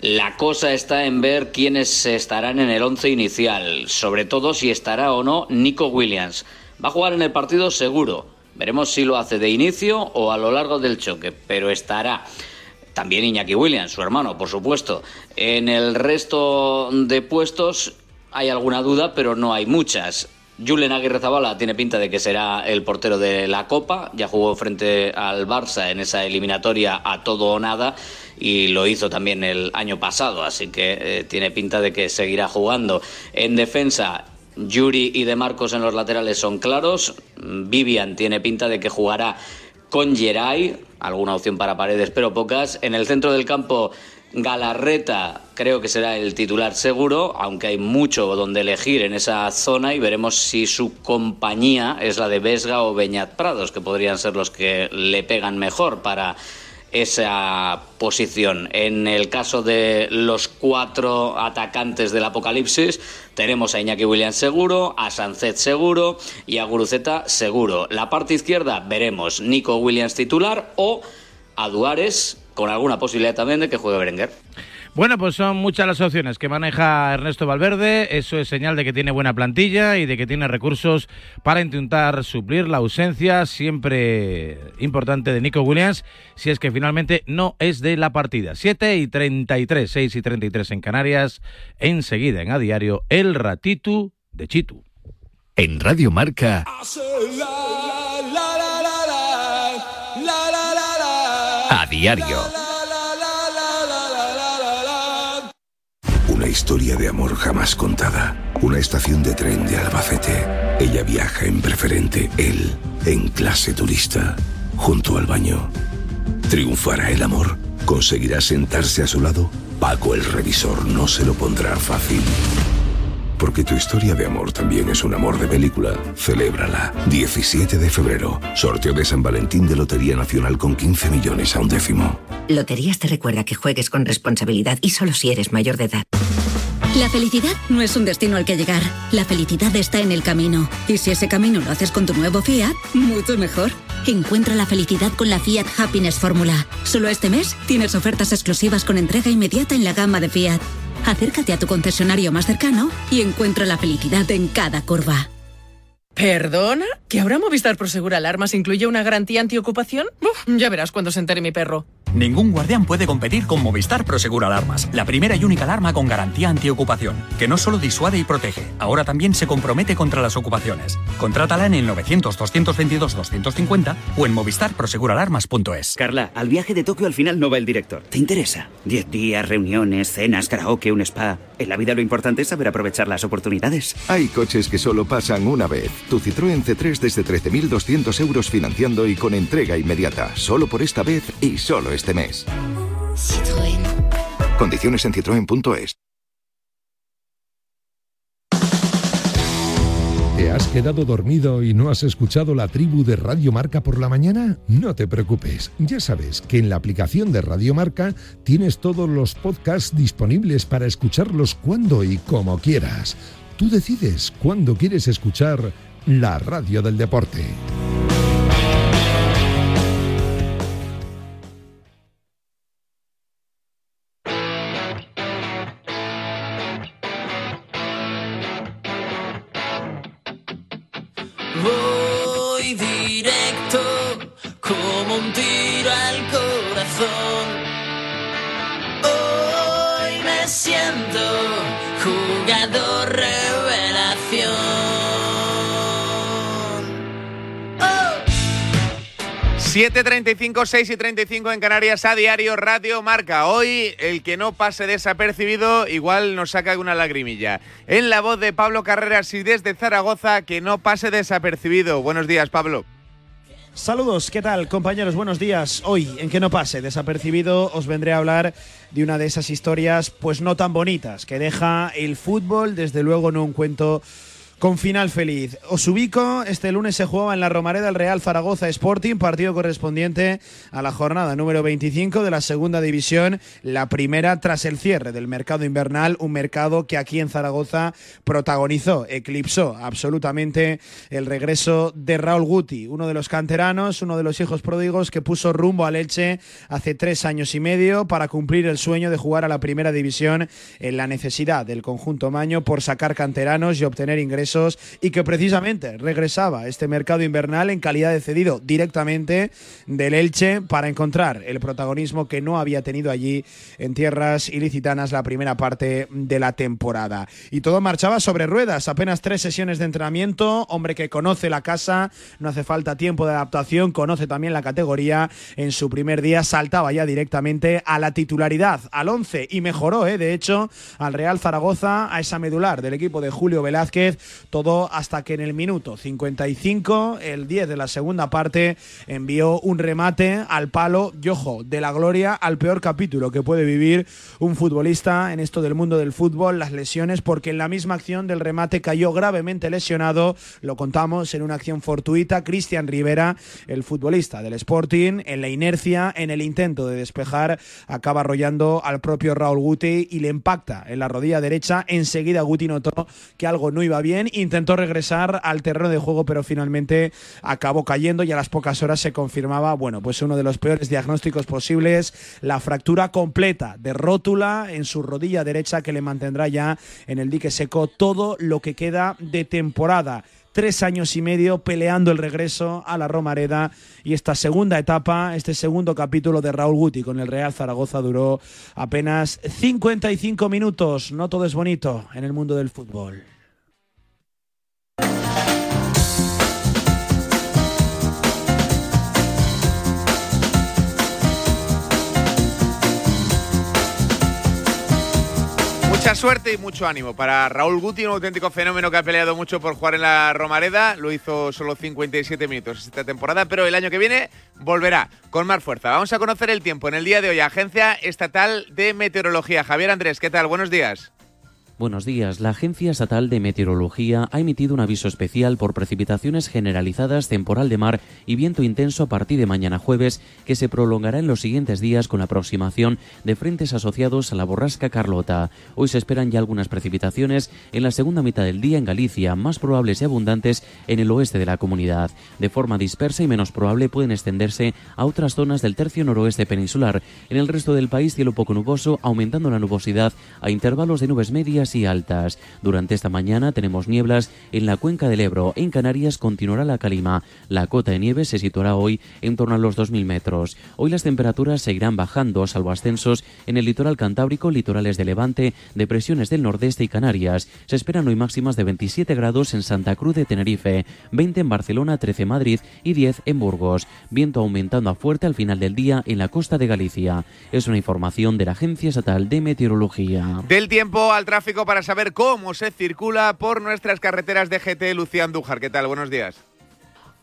La cosa está en ver quiénes estarán en el once inicial, sobre todo si estará o no Nico Williams. Va a jugar en el partido seguro. Veremos si lo hace de inicio o a lo largo del choque, pero estará. También Iñaki Williams, su hermano, por supuesto. En el resto de puestos hay alguna duda, pero no hay muchas. Julen Aguirrezabala tiene pinta de que será el portero de la Copa. Ya jugó frente al Barça en esa eliminatoria a todo o nada y lo hizo también el año pasado, así que tiene pinta de que seguirá jugando. En defensa, Yuri y De Marcos en los laterales son claros. Vivian tiene pinta de que jugará con Geray, alguna opción para Paredes, pero pocas. En el centro del campo, Galarreta creo que será el titular seguro, aunque hay mucho donde elegir en esa zona y veremos si su compañía es la de Vesga o Beñat Prados, que podrían ser los que le pegan mejor para esa posición. En el caso de los cuatro atacantes del Apocalipsis, tenemos a Iñaki Williams seguro, a Sánchez seguro y a Guruceta seguro. La parte izquierda veremos Nico Williams titular o a Duares, con alguna posibilidad también de que juegue Berenguer. Bueno, pues son muchas las opciones que maneja Ernesto Valverde. Eso es señal de que tiene buena plantilla y de que tiene recursos para intentar suplir la ausencia siempre importante de Nico Williams, si es que finalmente no es de la partida. 7:33, 6:33 en Canarias. Enseguida en A Diario, el ratito de Chitu. En Radio Marca. diario. Una historia de amor jamás contada. Una estación de tren de Albacete. Ella viaja en preferente, él en clase turista, junto al baño. ¿Triunfará el amor? ¿Conseguirá sentarse a su lado? Paco el revisor no se lo pondrá fácil. Porque tu historia de amor también es un amor de película. Celébrala. 17 de febrero. Sorteo de San Valentín de Lotería Nacional con 15 millones a un décimo. Loterías te recuerda que juegues con responsabilidad y solo si eres mayor de edad. La felicidad no es un destino al que llegar. La felicidad está en el camino. Y si ese camino lo haces con tu nuevo Fiat, mucho mejor. Encuentra la felicidad con la Fiat Happiness Fórmula. Solo este mes tienes ofertas exclusivas con entrega inmediata en la gama de Fiat. Acércate a tu concesionario más cercano y encuentra la felicidad en cada curva. ¿Perdona? ¿Que ahora Movistar Prosegur Alarmas incluye una garantía antiocupación? Ya verás cuando se entere mi perro. Ningún guardián puede competir con Movistar Prosegur Alarmas, la primera y única alarma con garantía antiocupación, que no solo disuade y protege, ahora también se compromete contra las ocupaciones. Contrátala en el 900-222-250 o en movistarproseguralarmas.es. Carla, al viaje de Tokio al final no va el director. ¿Te interesa? 10 días, reuniones, cenas, karaoke, un spa... En la vida lo importante es saber aprovechar las oportunidades. Hay coches que solo pasan una vez. Tu Citroën C3 desde 13.200 euros financiando y con entrega inmediata. Solo por esta vez y solo este mes. Citroën. Condiciones en citroen.es. ¿Te has quedado dormido y no has escuchado la tribu de Radio Marca por la mañana? No te preocupes, ya sabes que en la aplicación de Radio Marca tienes todos los podcasts disponibles para escucharlos cuando y como quieras. Tú decides cuándo quieres escuchar la radio del deporte. ...7:35, 6:35 en Canarias a diario, Radio Marca. Hoy, el que no pase desapercibido, igual nos saca una lagrimilla. En la voz de Pablo Carreras y desde Zaragoza, que no pase desapercibido. Buenos días, Pablo. Saludos, ¿qué tal, compañeros? Buenos días. Hoy, en que no pase desapercibido, os vendré a hablar de una de esas historias, pues no tan bonitas, que deja el fútbol, desde luego no un cuento con final feliz. Os ubico, este lunes se jugaba en la Romareda el Real Zaragoza Sporting, partido correspondiente a la jornada número 25 de la segunda división, la primera tras el cierre del mercado invernal, un mercado que aquí en Zaragoza protagonizó, eclipsó absolutamente el regreso de Raúl Guti, uno de los canteranos, uno de los hijos pródigos que puso rumbo al Elche hace 3 años y medio para cumplir el sueño de jugar a la primera división, en la necesidad del conjunto maño por sacar canteranos y obtener ingresos, y que precisamente regresaba este mercado invernal en calidad de cedido directamente del Elche para encontrar el protagonismo que no había tenido allí en tierras ilicitanas la primera parte de la temporada. Y todo marchaba sobre ruedas, apenas 3 sesiones de entrenamiento, hombre que conoce la casa, no hace falta tiempo de adaptación, conoce también la categoría, en su primer día saltaba ya directamente a la titularidad, al 11, y mejoró, de hecho, al Real Zaragoza, a esa medular del equipo de Julio Velázquez. Todo hasta que en el minuto 55, el 10 de la segunda parte, envió un remate al palo y, ojo, de la gloria al peor capítulo que puede vivir un futbolista en esto del mundo del fútbol, las lesiones, porque en la misma acción del remate cayó gravemente lesionado, lo contamos en una acción fortuita, Cristian Rivera, el futbolista del Sporting, en la inercia, en el intento de despejar, acaba arrollando al propio Raúl Guti y le impacta en la rodilla derecha. Enseguida Guti notó que algo no iba bien, intentó regresar al terreno de juego, pero finalmente acabó cayendo y a las pocas horas se confirmaba, bueno, pues uno de los peores diagnósticos posibles, la fractura completa de rótula en su rodilla derecha que le mantendrá ya en el dique seco todo lo que queda de temporada. 3 años y medio peleando el regreso a la Romareda, y esta segunda etapa, este segundo capítulo de Raúl Guti con el Real Zaragoza duró apenas 55 minutos. No todo es bonito en el mundo del fútbol. Mucha suerte y mucho ánimo para Raúl Guti, un auténtico fenómeno que ha peleado mucho por jugar en la Romareda. Lo hizo solo 57 minutos esta temporada, pero el año que viene volverá con más fuerza. Vamos a conocer el tiempo en el día de hoy. Agencia Estatal de Meteorología. Javier Andrés, ¿qué tal? Buenos días. Buenos días. La Agencia Estatal de Meteorología ha emitido un aviso especial por precipitaciones generalizadas, temporal de mar y viento intenso a partir de mañana jueves, que se prolongará en los siguientes días con la aproximación de frentes asociados a la borrasca Carlota. Hoy se esperan ya algunas precipitaciones en la segunda mitad del día en Galicia, más probables y abundantes en el oeste de la comunidad. De forma dispersa y menos probable pueden extenderse a otras zonas del tercio noroeste peninsular. En el resto del país, cielo poco nuboso, aumentando la nubosidad a intervalos de nubes medias y altas. Durante esta mañana tenemos nieblas en la cuenca del Ebro. En Canarias continuará la calima. La cota de nieve se situará hoy en torno a los 2.000 metros. Hoy las temperaturas seguirán bajando, salvo ascensos en el litoral cantábrico, litorales de Levante, depresiones del nordeste y Canarias. Se esperan hoy máximas de 27 grados en Santa Cruz de Tenerife, 20 en Barcelona, 13 en Madrid y 10 en Burgos. Viento aumentando a fuerte al final del día en la costa de Galicia. Es una información de la Agencia Estatal de Meteorología. Del tiempo al tráfico, para saber cómo se circula por nuestras carreteras de GT. Lucía Andújar, ¿qué tal? Buenos días.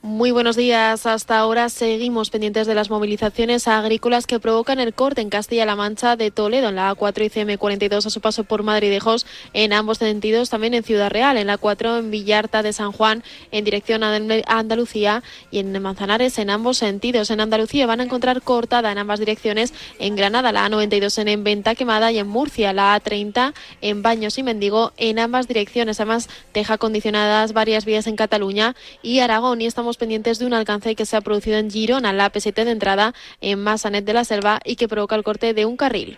Muy buenos días. Hasta ahora seguimos pendientes de las movilizaciones agrícolas que provocan el corte en Castilla-La Mancha de Toledo, en la A4 y CM42 a su paso por Madridejos, en ambos sentidos, también en Ciudad Real, en la A4 en Villarta de San Juan, en dirección a Andalucía, y en Manzanares en ambos sentidos. En Andalucía van a encontrar cortada en ambas direcciones, en Granada la A92 en Venta Quemada y en Murcia la A30 en Baños y Mendigo en ambas direcciones. Además, deja condicionadas varias vías en Cataluña y Aragón, y estamos pendientes de un alcance que se ha producido en Girona, la AP7 de entrada en Massanet de la Selva, y que provoca el corte de un carril.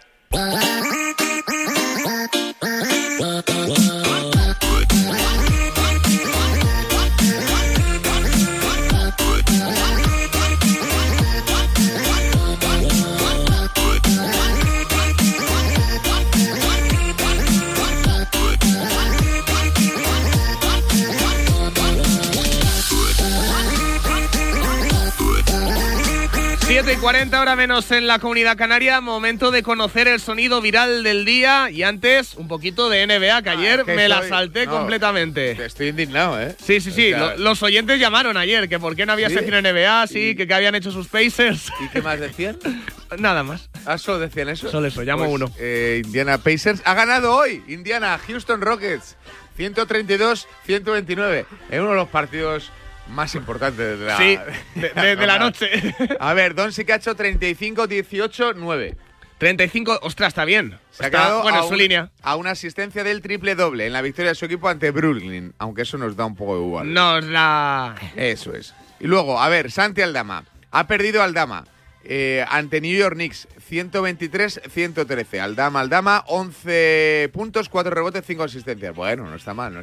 Y 40 horas menos en la Comunidad Canaria, momento de conocer el sonido viral del día, y antes un poquito de NBA, que ayer la salté completamente. Estoy indignado, ¿eh? Sí, o sea, los oyentes llamaron ayer, que por qué no había sección NBA, que habían hecho sus Pacers. ¿Y qué más decían? Nada más. Ah, solo decían eso. Solo eso, llamo uno. Indiana Pacers ha ganado hoy, Indiana, Houston Rockets, 132-129, en uno de los partidos más importante de la noche. A ver, Doncic ha hecho 35-18-9. 35, ostras, está bien. Se ha quedado a una asistencia del triple doble en la victoria de su equipo ante Brooklyn, aunque eso nos da un poco igual. Eso es. Y luego, a ver, Santi Aldama. Ha perdido Aldama ante New York Knicks, 123-113. Aldama, 11 puntos, 4 rebotes, 5 asistencias. Bueno, no está mal.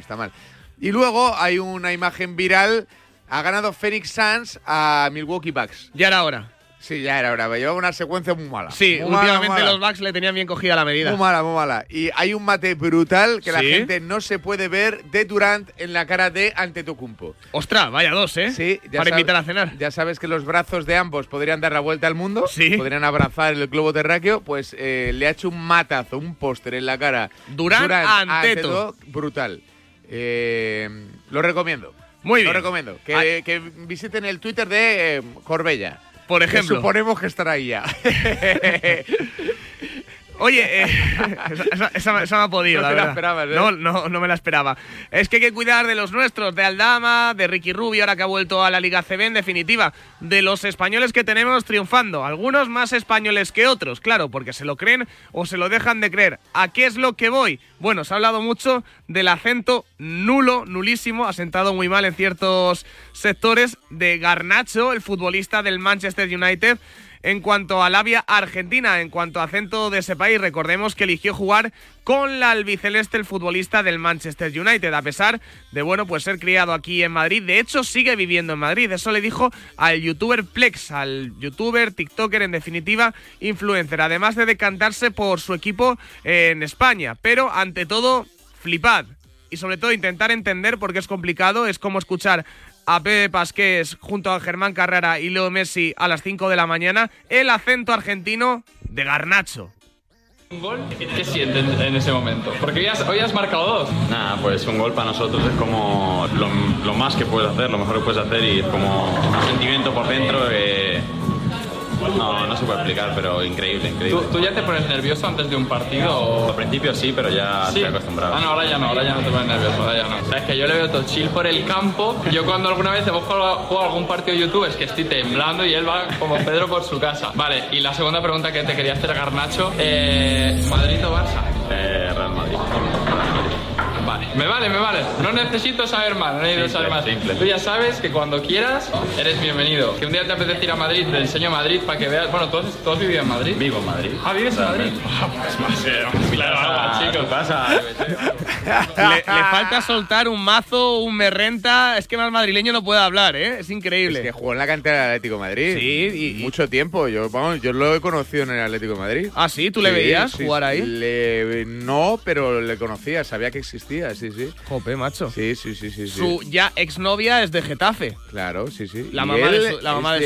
Y luego hay una imagen viral. Ha ganado Phoenix Suns a Milwaukee Bucks. Ya era hora. Sí, ya era hora. Llevaba una secuencia muy mala. Sí, últimamente los Bucks le tenían bien cogida la medida. Muy mala. Y hay un mate brutal que la gente no se puede ver, de Durant en la cara de Antetokounmpo. Ostras, vaya dos, ¿eh? Sí. Para invitar a cenar. Ya sabes que los brazos de ambos podrían dar la vuelta al mundo. Sí. Podrían abrazar el globo terráqueo. Pues le ha hecho un matazo, un póster en la cara. Durant a Anteto. Brutal. Lo recomiendo. Muy bien. Lo recomiendo. Que visiten el Twitter de Corbella, por ejemplo. Suponemos que estará ahí ya. Oye, esa me ha podido, la verdad. No me la esperaba. Es que hay que cuidar de los nuestros, de Aldama, de Ricky Rubio, ahora que ha vuelto a la Liga CB, en definitiva, de los españoles que tenemos triunfando. Algunos más españoles que otros, claro, porque se lo creen o se lo dejan de creer. ¿A qué es lo que voy? Bueno, se ha hablado mucho del acento nulísimo, asentado muy mal en ciertos sectores, de Garnacho, el futbolista del Manchester United. En cuanto a labia argentina, en cuanto a acento de ese país, recordemos que eligió jugar con la albiceleste, el futbolista del Manchester United, a pesar de ser criado aquí en Madrid. De hecho, sigue viviendo en Madrid. Eso le dijo al youtuber Plex, al youtuber, tiktoker, en definitiva, influencer, además de decantarse por su equipo en España. Pero, ante todo, flipad. Y sobre todo, intentar entender, porque es complicado, es como escuchar a Pepe Pasqués junto a Germán Carrera y Leo Messi a las 5 de la mañana, el acento argentino de Garnacho. ¿Un gol? ¿Qué sienten en ese momento? Porque hoy has marcado dos. Nada, pues un gol para nosotros es como lo más que puedes hacer, lo mejor que puedes hacer, y es como un sentimiento por dentro que... No se puede explicar, pero increíble, increíble. ¿Tú ya te pones nervioso antes de un partido? O... Al principio sí, pero ya estoy acostumbrado. Ah, no, ahora ya no te pones nervioso, ahora ya no. O sea, es que yo le veo todo chill por el campo. Yo cuando alguna vez hemos jugado algún partido de YouTube es que estoy temblando y él va como Pedro por su casa. Vale, y la segunda pregunta que te quería hacer, Garnacho. ¿Madrid o Barça? Real Madrid. Vale, me vale. No necesito saber más, simple. Tú ya sabes que cuando quieras eres bienvenido. Que un día te apetece ir a Madrid, te enseño Madrid para que veas. Bueno, todos viven en Madrid. Vivo en Madrid. Ah, ¿vives en Madrid? Le falta soltar un mazo, un me renta. Es que más madrileño no puede hablar, ¿eh? Es increíble. Es que jugó en la cantera del Atlético de Madrid. Sí, y mucho tiempo. Yo lo he conocido en el Atlético de Madrid. Ah, sí, ¿tú le veías jugar ahí? No, pero le conocía, sabía que existía, sí. Jope, macho. Sí. Su ya exnovia es de Getafe. Claro, sí. La mamá de su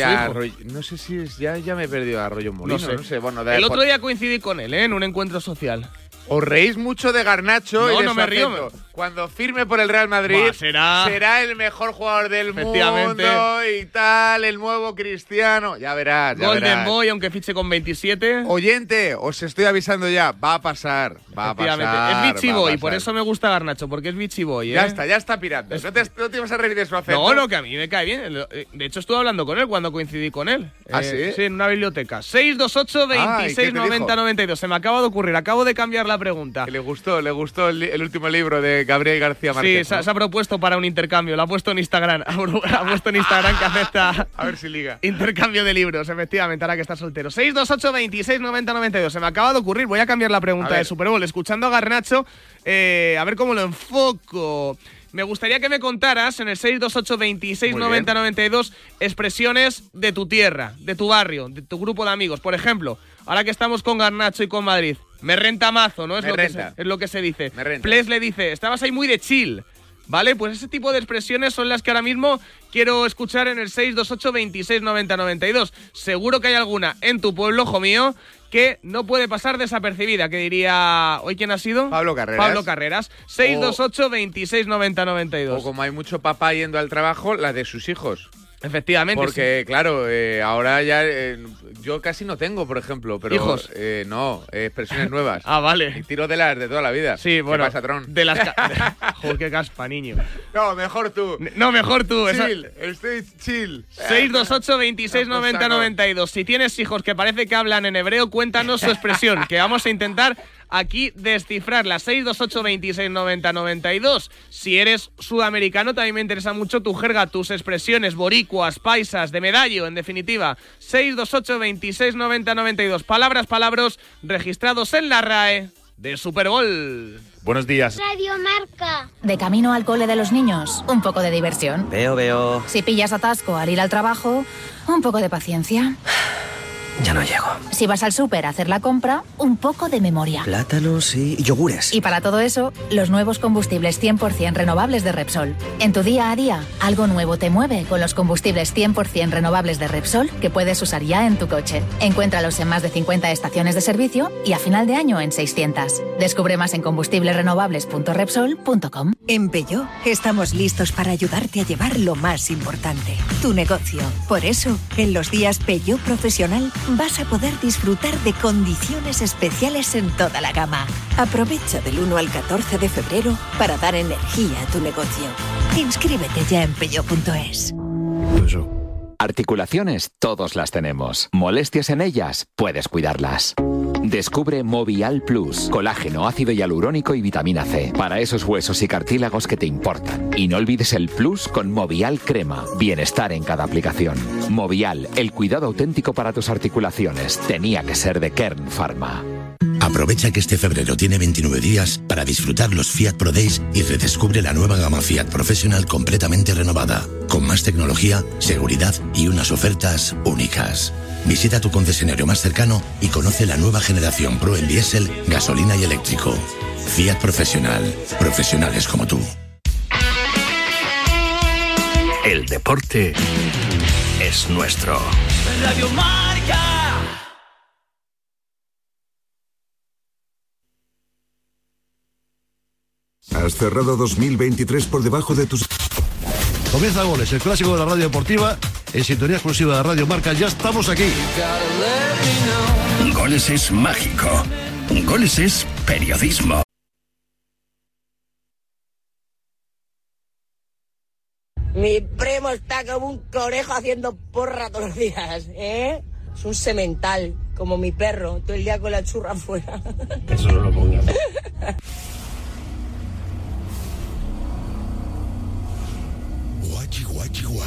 hijo. No sé si es ya me he perdido a Arroyo Molino. No sé. Bueno, el otro día coincidí con él, en un encuentro social. Os reís mucho de Garnacho y de su acento. No me río. Cuando firme por el Real Madrid, será el mejor jugador del mundo y tal, el nuevo Cristiano. Ya verás. Golden Boy, aunque fiche con 27. Oyente, os estoy avisando ya, va a pasar. Es Vichy Boy, por eso me gusta Garnacho, porque es Vichy Boy, ¿eh? Ya está pirando. No te vas a reír de su acento. No, que a mí me cae bien. De hecho, estuve hablando con él cuando coincidí con él. ¿Ah, sí? Sí, en una biblioteca. 628-2690-92. Se me acaba de ocurrir, acabo de cambiar la pregunta. Que le gustó el último libro de Gabriel García Márquez. Sí, ¿no? Se ha propuesto para un intercambio, lo ha puesto en Instagram. Ha puesto en Instagram que acepta. A ver si liga. Intercambio de libros, efectivamente, ahora que está soltero. 628-2690-92. Se me acaba de ocurrir, voy a cambiar la pregunta de Super Bowl. Escuchando a Garnacho, a ver cómo lo enfoco. Me gustaría que me contaras en el 628-2690-92 expresiones de tu tierra, de tu barrio, de tu grupo de amigos. Por ejemplo, ahora que estamos con Garnacho y con Madrid. Me renta mazo, ¿no? Es lo que se dice. Me renta. Ples le dice, estabas ahí muy de chill, ¿vale? Pues ese tipo de expresiones son las que ahora mismo quiero escuchar en el 628-2690-92. Seguro que hay alguna en tu pueblo, ojo mío, que no puede pasar desapercibida, que diría... ¿Hoy quién ha sido? Pablo Carreras. 628-2690-92. O como hay mucho papá yendo al trabajo, la de sus hijos. Efectivamente. Porque, claro, ahora ya... yo casi no tengo, por ejemplo, pero... ¿Hijos? No, expresiones nuevas. Ah, vale. Y tiro de las de toda la vida. Sí, bueno. ¿Qué pasa, Tron? De las... Joder, qué caspa, niño. No, mejor tú. Chill, estoy chill. 628-2690-92. Si tienes hijos que parece que hablan en hebreo, cuéntanos su expresión, que vamos a intentar... Aquí descifrarla, 628-2690-92. Si eres sudamericano, también me interesa mucho tu jerga, tus expresiones boricuas, paisas, de medallo, en definitiva. 628-2690-92. Palabras, registrados en la RAE de Super Bowl. Buenos días. Radio Marca. De camino al cole de los niños, un poco de diversión. Veo. Si pillas atasco al ir al trabajo, un poco de paciencia. Ya no llego. Si vas al súper a hacer la compra, un poco de memoria. Plátanos y yogures. Y para todo eso, los nuevos combustibles 100% renovables de Repsol. En tu día a día, algo nuevo te mueve con los combustibles 100% renovables de Repsol que puedes usar ya en tu coche. Encuéntralos en más de 50 estaciones de servicio y a final de año en 600. Descubre más en combustiblesrenovables.repsol.com. En Peugeot estamos listos para ayudarte a llevar lo más importante, tu negocio. Por eso, en los días Peugeot Profesional vas a poder disfrutar de condiciones especiales en toda la gama. Aprovecha del 1 al 14 de febrero para dar energía a tu negocio. Inscríbete ya en peugeot.es. Articulaciones todos las tenemos. Molestias en ellas, puedes cuidarlas. Descubre Movial Plus, colágeno, ácido hialurónico y vitamina C para esos huesos y cartílagos que te importan. Y no olvides el Plus con Movial Crema, bienestar en cada aplicación. Movial, el cuidado auténtico para tus articulaciones. Tenía que ser de Kern Pharma. Aprovecha que este febrero tiene 29 días para disfrutar los Fiat Pro Days y redescubre la nueva gama Fiat Professional completamente renovada, con más tecnología, seguridad y unas ofertas únicas. Visita tu concesionario más cercano y conoce la nueva generación Pro en diésel, gasolina y eléctrico. Fiat Professional. Profesionales como tú. El deporte es nuestro. Radio Marca. Has cerrado 2023 por debajo de tus... Comienza Goles, el clásico de la radio deportiva, en sintonía exclusiva de Radio Marca. Ya estamos aquí. Goles es mágico. Goles es periodismo. Mi primo está como un conejo haciendo porra todos los días, ¿eh? Es un semental, como mi perro, todo el día con la churra afuera. Eso no lo pongas. Guachi, guachi, guau.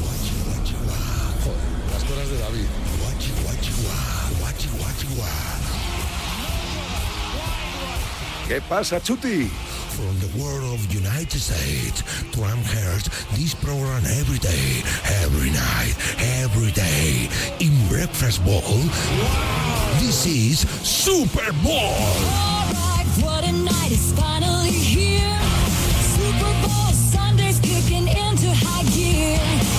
Guachi, guachi, guau. Joder, las cosas de David. Guachi, guachi, guau. Guachi, guachi, guau. ¿Qué pasa, Chuti? From the world of United States, Trump heard this program every day, every night, every day. In Breakfast Bowl, this is Super Bowl. All right, what a night is finally here. Super Bowl Sunday's kicking into high gear.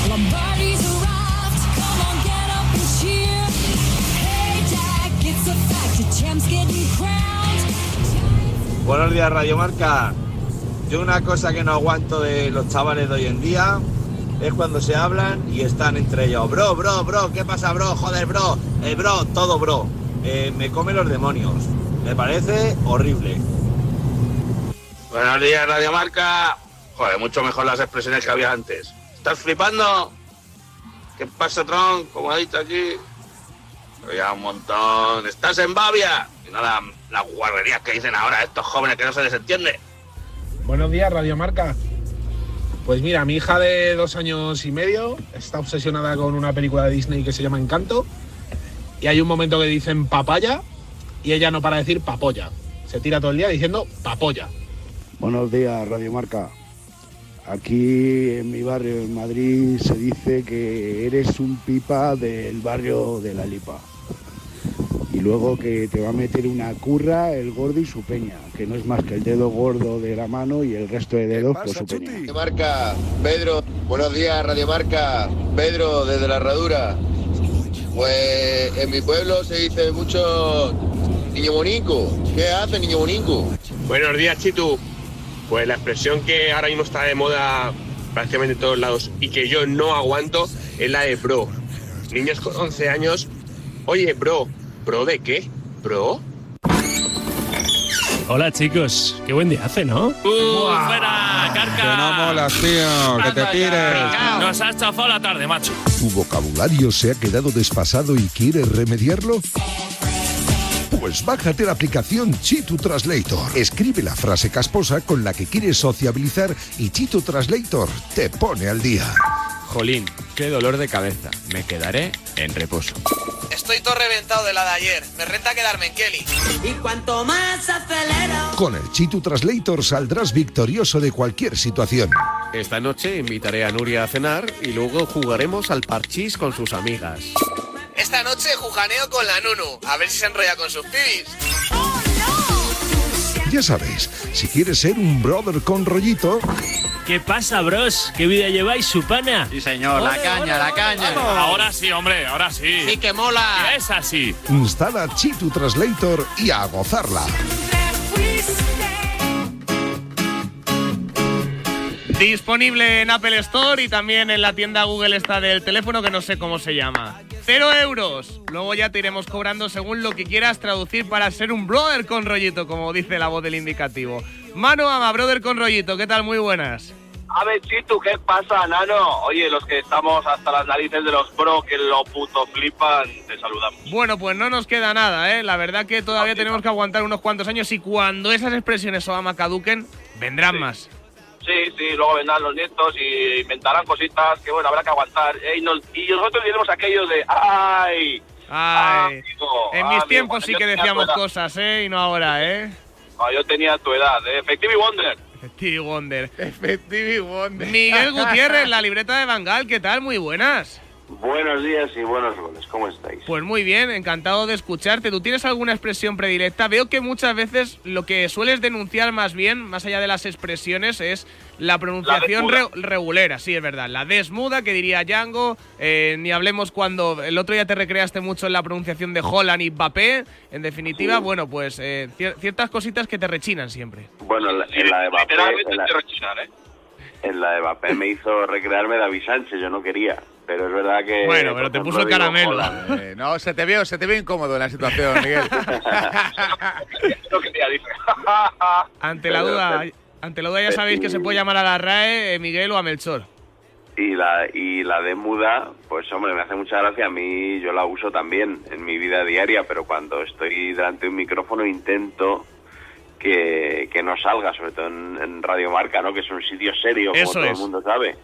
Lombardi's arrived, come on, get up and cheer. Hey, Jack, it's a fact, the champ's getting crowned. Buenos días, Radio Marca. Yo una cosa que no aguanto de los chavales de hoy en día es cuando se hablan y están entre ellos. Bro, bro, bro, ¿qué pasa, bro? Joder, bro, bro, todo bro. Me comen los demonios. Me parece horrible. Buenos días, Radio Marca. Joder, mucho mejor las expresiones que había antes. ¿Estás flipando? ¿Qué pasa, Tron? Como ha dicho aquí. Pero ya un montón. ¿Estás en Bavia? Y nada, las guarrerías que dicen ahora estos jóvenes que no se les entiende. Buenos días, Radio Marca. Pues mira, mi hija de 2 años y medio está obsesionada con una película de Disney que se llama Encanto. Y hay un momento que dicen papaya y ella no para decir papolla. Se tira todo el día diciendo papolla. Buenos días, Radio Marca. Aquí en mi barrio, en Madrid, se dice que eres un pipa del barrio de La Lipa. Y luego que te va a meter una curra el gordo y su peña, que no es más que el dedo gordo de la mano y el resto de dedos por su peña. Radio Marca, Pedro, buenos días, Radio Marca, Pedro, desde La Herradura. Pues en mi pueblo se dice mucho niño bonico. ¿Qué hace, niño bonico? Buenos días, Chitu. Pues la expresión que ahora mismo está de moda prácticamente en todos lados y que yo no aguanto es la de bro. Niños con 11 años, oye, bro. ¿Pro de qué? ¿Pro? Hola, chicos. Qué buen día hace, ¿no? ¡Fuera, carca! ¡Que no molas, tío! ¡Que te tires! ¡Nos has chafado la tarde, macho! ¿Tu vocabulario se ha quedado desfasado y quieres remediarlo? Pues bájate la aplicación Chitu Translator. Escribe la frase casposa con la que quieres sociabilizar y Chitu Translator te pone al día. Jolín, qué dolor de cabeza. Me quedaré en reposo. Estoy todo reventado de la de ayer. Me renta quedarme en Kelly. Y cuanto más acelero... Con el Chitu Translator saldrás victorioso de cualquier situación. Esta noche invitaré a Nuria a cenar y luego jugaremos al parchís con sus amigas. Esta noche jujaneo con la Nunu. A ver si se enrolla con sus pibis. ¡Oh, no! Ya sabes, si quieres ser un brother con rollito... ¿Qué pasa, bros? ¿Qué vida lleváis, supana? Sí, señor, la caña, la caña. Ahora sí, hombre, ahora sí. Sí que mola. Es así. Instala Chitu Translator y a gozarla. Disponible en Apple Store y también en la tienda Google está del teléfono que no sé cómo se llama. 0 euros. Luego ya te iremos cobrando según lo que quieras traducir para ser un brother con rollito, como dice la voz del indicativo. Manu Ama, brother con rollito, ¿qué tal? Muy buenas. A ver, Chitu, ¿qué pasa, nano? Oye, los que estamos hasta las narices de los bro que lo puto flipan, te saludamos. Bueno, pues no nos queda nada, ¿eh? La verdad que todavía tenemos que aguantar unos cuantos años y cuando esas expresiones Obama caduquen, vendrán más. Sí, sí, luego vendrán los nietos y inventarán cositas que, bueno, habrá que aguantar. Y nosotros diremos aquello de ¡ay! ¡Ay! Amigo, en mis tiempos sí que decíamos cosas, ¿eh? Y no ahora, ¿eh? No, yo tenía tu edad, ¿eh? Efectivi Wonder. Efectivi Wonder. Miguel Gutiérrez, la libreta de Bangal, ¿qué tal? Muy buenas. Buenos días y buenos goles, ¿cómo estáis? Pues muy bien, encantado de escucharte. ¿Tú tienes alguna expresión predilecta? Veo que muchas veces lo que sueles denunciar más bien, más allá de las expresiones, es la pronunciación regulera, sí, es verdad. La desmuda, que diría Django, ni hablemos cuando el otro día te recreaste mucho en la pronunciación de Haaland y Mbappé. En definitiva, sí, bueno, pues ciertas cositas que te rechinan siempre. Bueno, en la de Mbappé… En la de Mbappé me hizo recrearme David Sánchez, yo no quería. Pero es verdad que… Bueno, pero te puso el caramelo. No, se te veo incómodo en la situación, Miguel. Ante la duda ya sabéis que se puede llamar a la RAE, Miguel, o a Melchor. Y la desmuda, pues hombre, me hace mucha gracia. A mí, yo la uso también en mi vida diaria, pero cuando estoy delante de un micrófono intento… Que no salga, sobre todo en Radio Marca, ¿no? Que es un sitio serio, eso como todo el mundo sabe.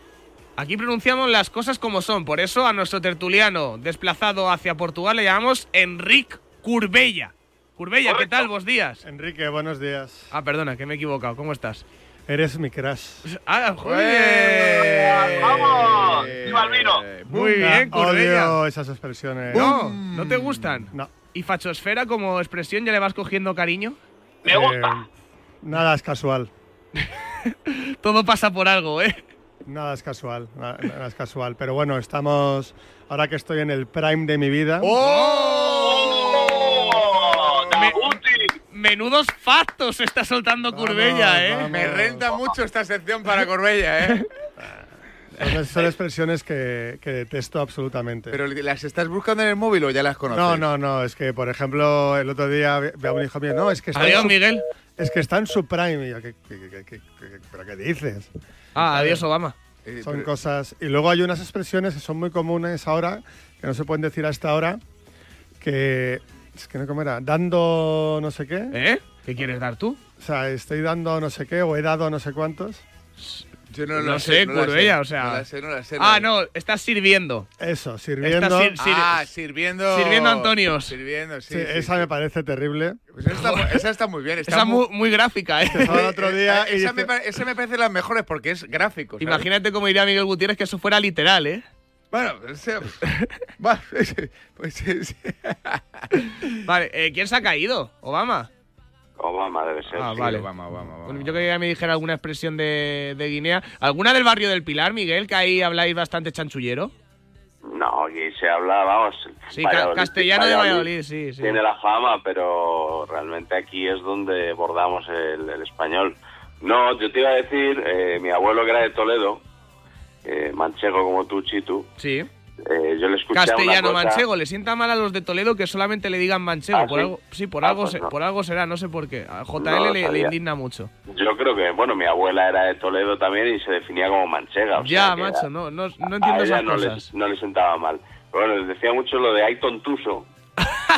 Aquí pronunciamos las cosas como son, por eso a nuestro tertuliano desplazado hacia Portugal le llamamos Enrique Corbella. Corbella, ¿qué tal? Buenos días. Enrique, buenos días. Ah, perdona, que me he equivocado. ¿Cómo estás? Eres mi crush. ¡Ah, joder! ¡Vamos! ¡Viva el vino! Muy bien, Corbella. Odio esas expresiones. No, ¿no te gustan? No. ¿Y fachosfera como expresión ya le vas cogiendo cariño? Me gusta. Nada es casual. Todo pasa por algo, ¿eh? Nada es casual. Pero bueno, estamos… Ahora que estoy en el prime de mi vida… ¡Oh! Menudos factos se está soltando Corbella, ¿eh? Vamos. Me renta mucho esta sección para Corbella, ¿eh? Son expresiones que detesto absolutamente. ¿Pero las estás buscando en el móvil o ya las conoces? No. Es que, por ejemplo, el otro día veo a un hijo mío… No, es que está… Adiós, Miguel. Es que está en su prime. Y yo, ¿pero qué dices? Ah, adiós, Obama. Son cosas… Y luego hay unas expresiones que son muy comunes ahora, que no se pueden decir a esta hora, que… Es que no, ¿cómo era? Dando no sé qué. ¿Eh? ¿Qué quieres dar tú? O sea, estoy dando no sé qué o he dado no sé cuántos… Yo no sé, Corbella, o sea… No la sé. Ah, no, estás sirviendo. Eso, sirviendo. Sirviendo… Sirviendo a Antonio. Sirviendo, sí. Me parece terrible. Pues esa está muy bien. Esa muy, muy gráfica, ¿eh? Otro día esa me parece las mejores porque es gráfico, ¿sabes? Imagínate cómo diría Miguel Gutiérrez que eso fuera literal, ¿eh? Bueno, pues Vale, ¿quién se ha caído? ¿Obama? Obama debe ser. Ah, sí, vale. Obama. Yo quería que me dijera alguna expresión de Guinea. ¿Alguna del barrio del Pilar, Miguel? Que ahí habláis bastante chanchullero. No, aquí se habla, vamos… Sí, castellano de Valladolid, sí. Tiene la fama, pero realmente aquí es donde bordamos el español. No, yo te iba a decir, mi abuelo que era de Toledo, manchego como tú, Chitu… Sí. Yo le escuché castellano una cosa… manchego, le sienta mal a los de Toledo que solamente le digan manchego. ¿Ah, por sí? Algo, sí, por, algo pues no. Por algo será, no sé por qué. A JL no le indigna mucho. Yo creo que, bueno, mi abuela era de Toledo también y se definía como manchega. O ya, sea macho, era, no entiendo esas cosas. No le sentaba mal. Pero bueno, les decía mucho lo de ay tontuso.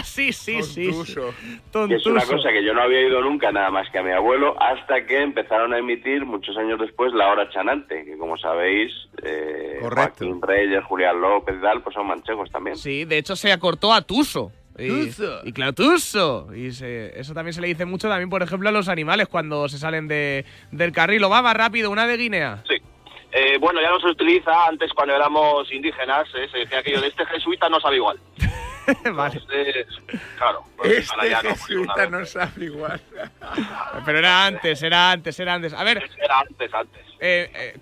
Sí. Que es una cosa que yo no había oído nunca nada más que a mi abuelo, hasta que empezaron a emitir muchos años después La Hora Chanante, que como sabéis, Joaquín Reyes, Julián López y tal, pues son manchegos también. Sí, de hecho se acortó a Tuso. Y claro, Tuso. Y eso también se le dice mucho también, por ejemplo, a los animales cuando se salen del carril. Obama, rápido, una de Guinea. Sí. Bueno, ya no se utiliza. Antes, cuando éramos indígenas, se decía aquello de este jesuita no sabe igual. Vale. Entonces, claro, pues este ya jesuita no sabe igual. Pero era antes. A ver. Era antes.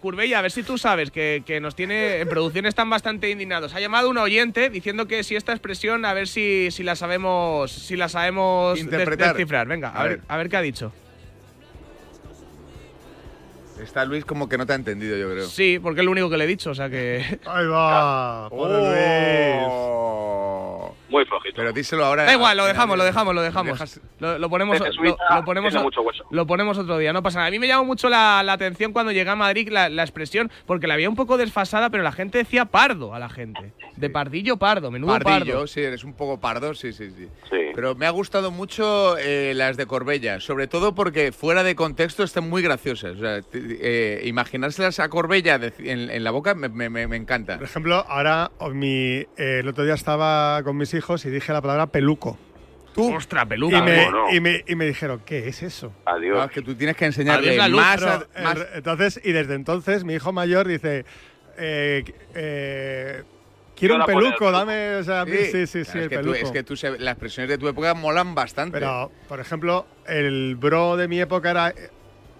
Corbella, a ver si tú sabes que nos tiene… En producciones están bastante indignados. Ha llamado un oyente diciendo que si esta expresión, a ver si la sabemos descifrar. Venga, a ver qué ha dicho. Está Luis como que no te ha entendido, yo creo. Sí, porque es lo único que le he dicho, o sea que… ¡Ahí va! ¡Oh! Luis. Muy flojito. Pero díselo ahora… Da igual, lo dejamos. Lo ponemos otro día, no pasa nada. A mí me llamó mucho la atención cuando llegué a Madrid la expresión, porque la había un poco desfasada, pero la gente decía pardo a la gente. De pardillo, pardo, menudo pardillo, pardo. Pardillo, sí, eres un poco pardo, sí. Pero me ha gustado mucho las de Corbella, sobre todo porque fuera de contexto están muy graciosas. O sea, imaginárselas a Corbella en la boca me encanta. Por ejemplo, ahora el otro día estaba con mis hijos y dije la palabra peluco. ¿Tú? ¡Ostras, peluco! Y me dijeron, ¿qué es eso? Adiós. No, es que tú tienes que enseñarle más… Entonces, y desde entonces mi hijo mayor dice… Quiero un peluco, dame... O sea, sí, claro, el peluco. Es que las presiones de tu época molan bastante. Pero, por ejemplo, el bro de mi época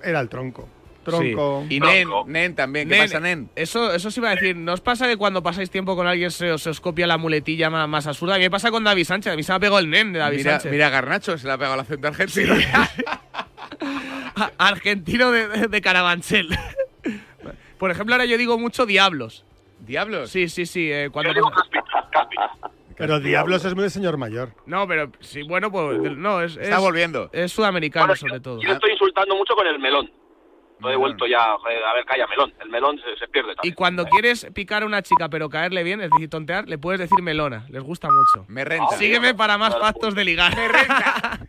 era el tronco. Sí. Y Tronco. Nen también. ¿Qué pasa, Nen? Eso sí iba a decir. ¿No os pasa que cuando pasáis tiempo con alguien se os copia la muletilla más absurda? ¿Qué pasa con David Sánchez? A mí se me ha pegado el Nen de David Sánchez. Mira, Garnacho se le ha pegado el acento argentino. Sí. Argentino de Carabanchel. Por ejemplo, ahora yo digo mucho diablos. ¿Diablos? Sí. Cuando yo digo caspitas. Pero diablos es muy de señor mayor. No, pero sí, bueno, pues no. Está volviendo. Es sudamericano, bueno, sobre todo. Yo estoy insultando mucho con el melón. Lo he vuelto ya, a ver, calla, melón. El melón se pierde también. Y cuando quieres picar a una chica pero caerle bien, es decir, tontear, le puedes decir melona. Les gusta mucho. Me renta. Sígueme para más pactos de ligar. Me renta.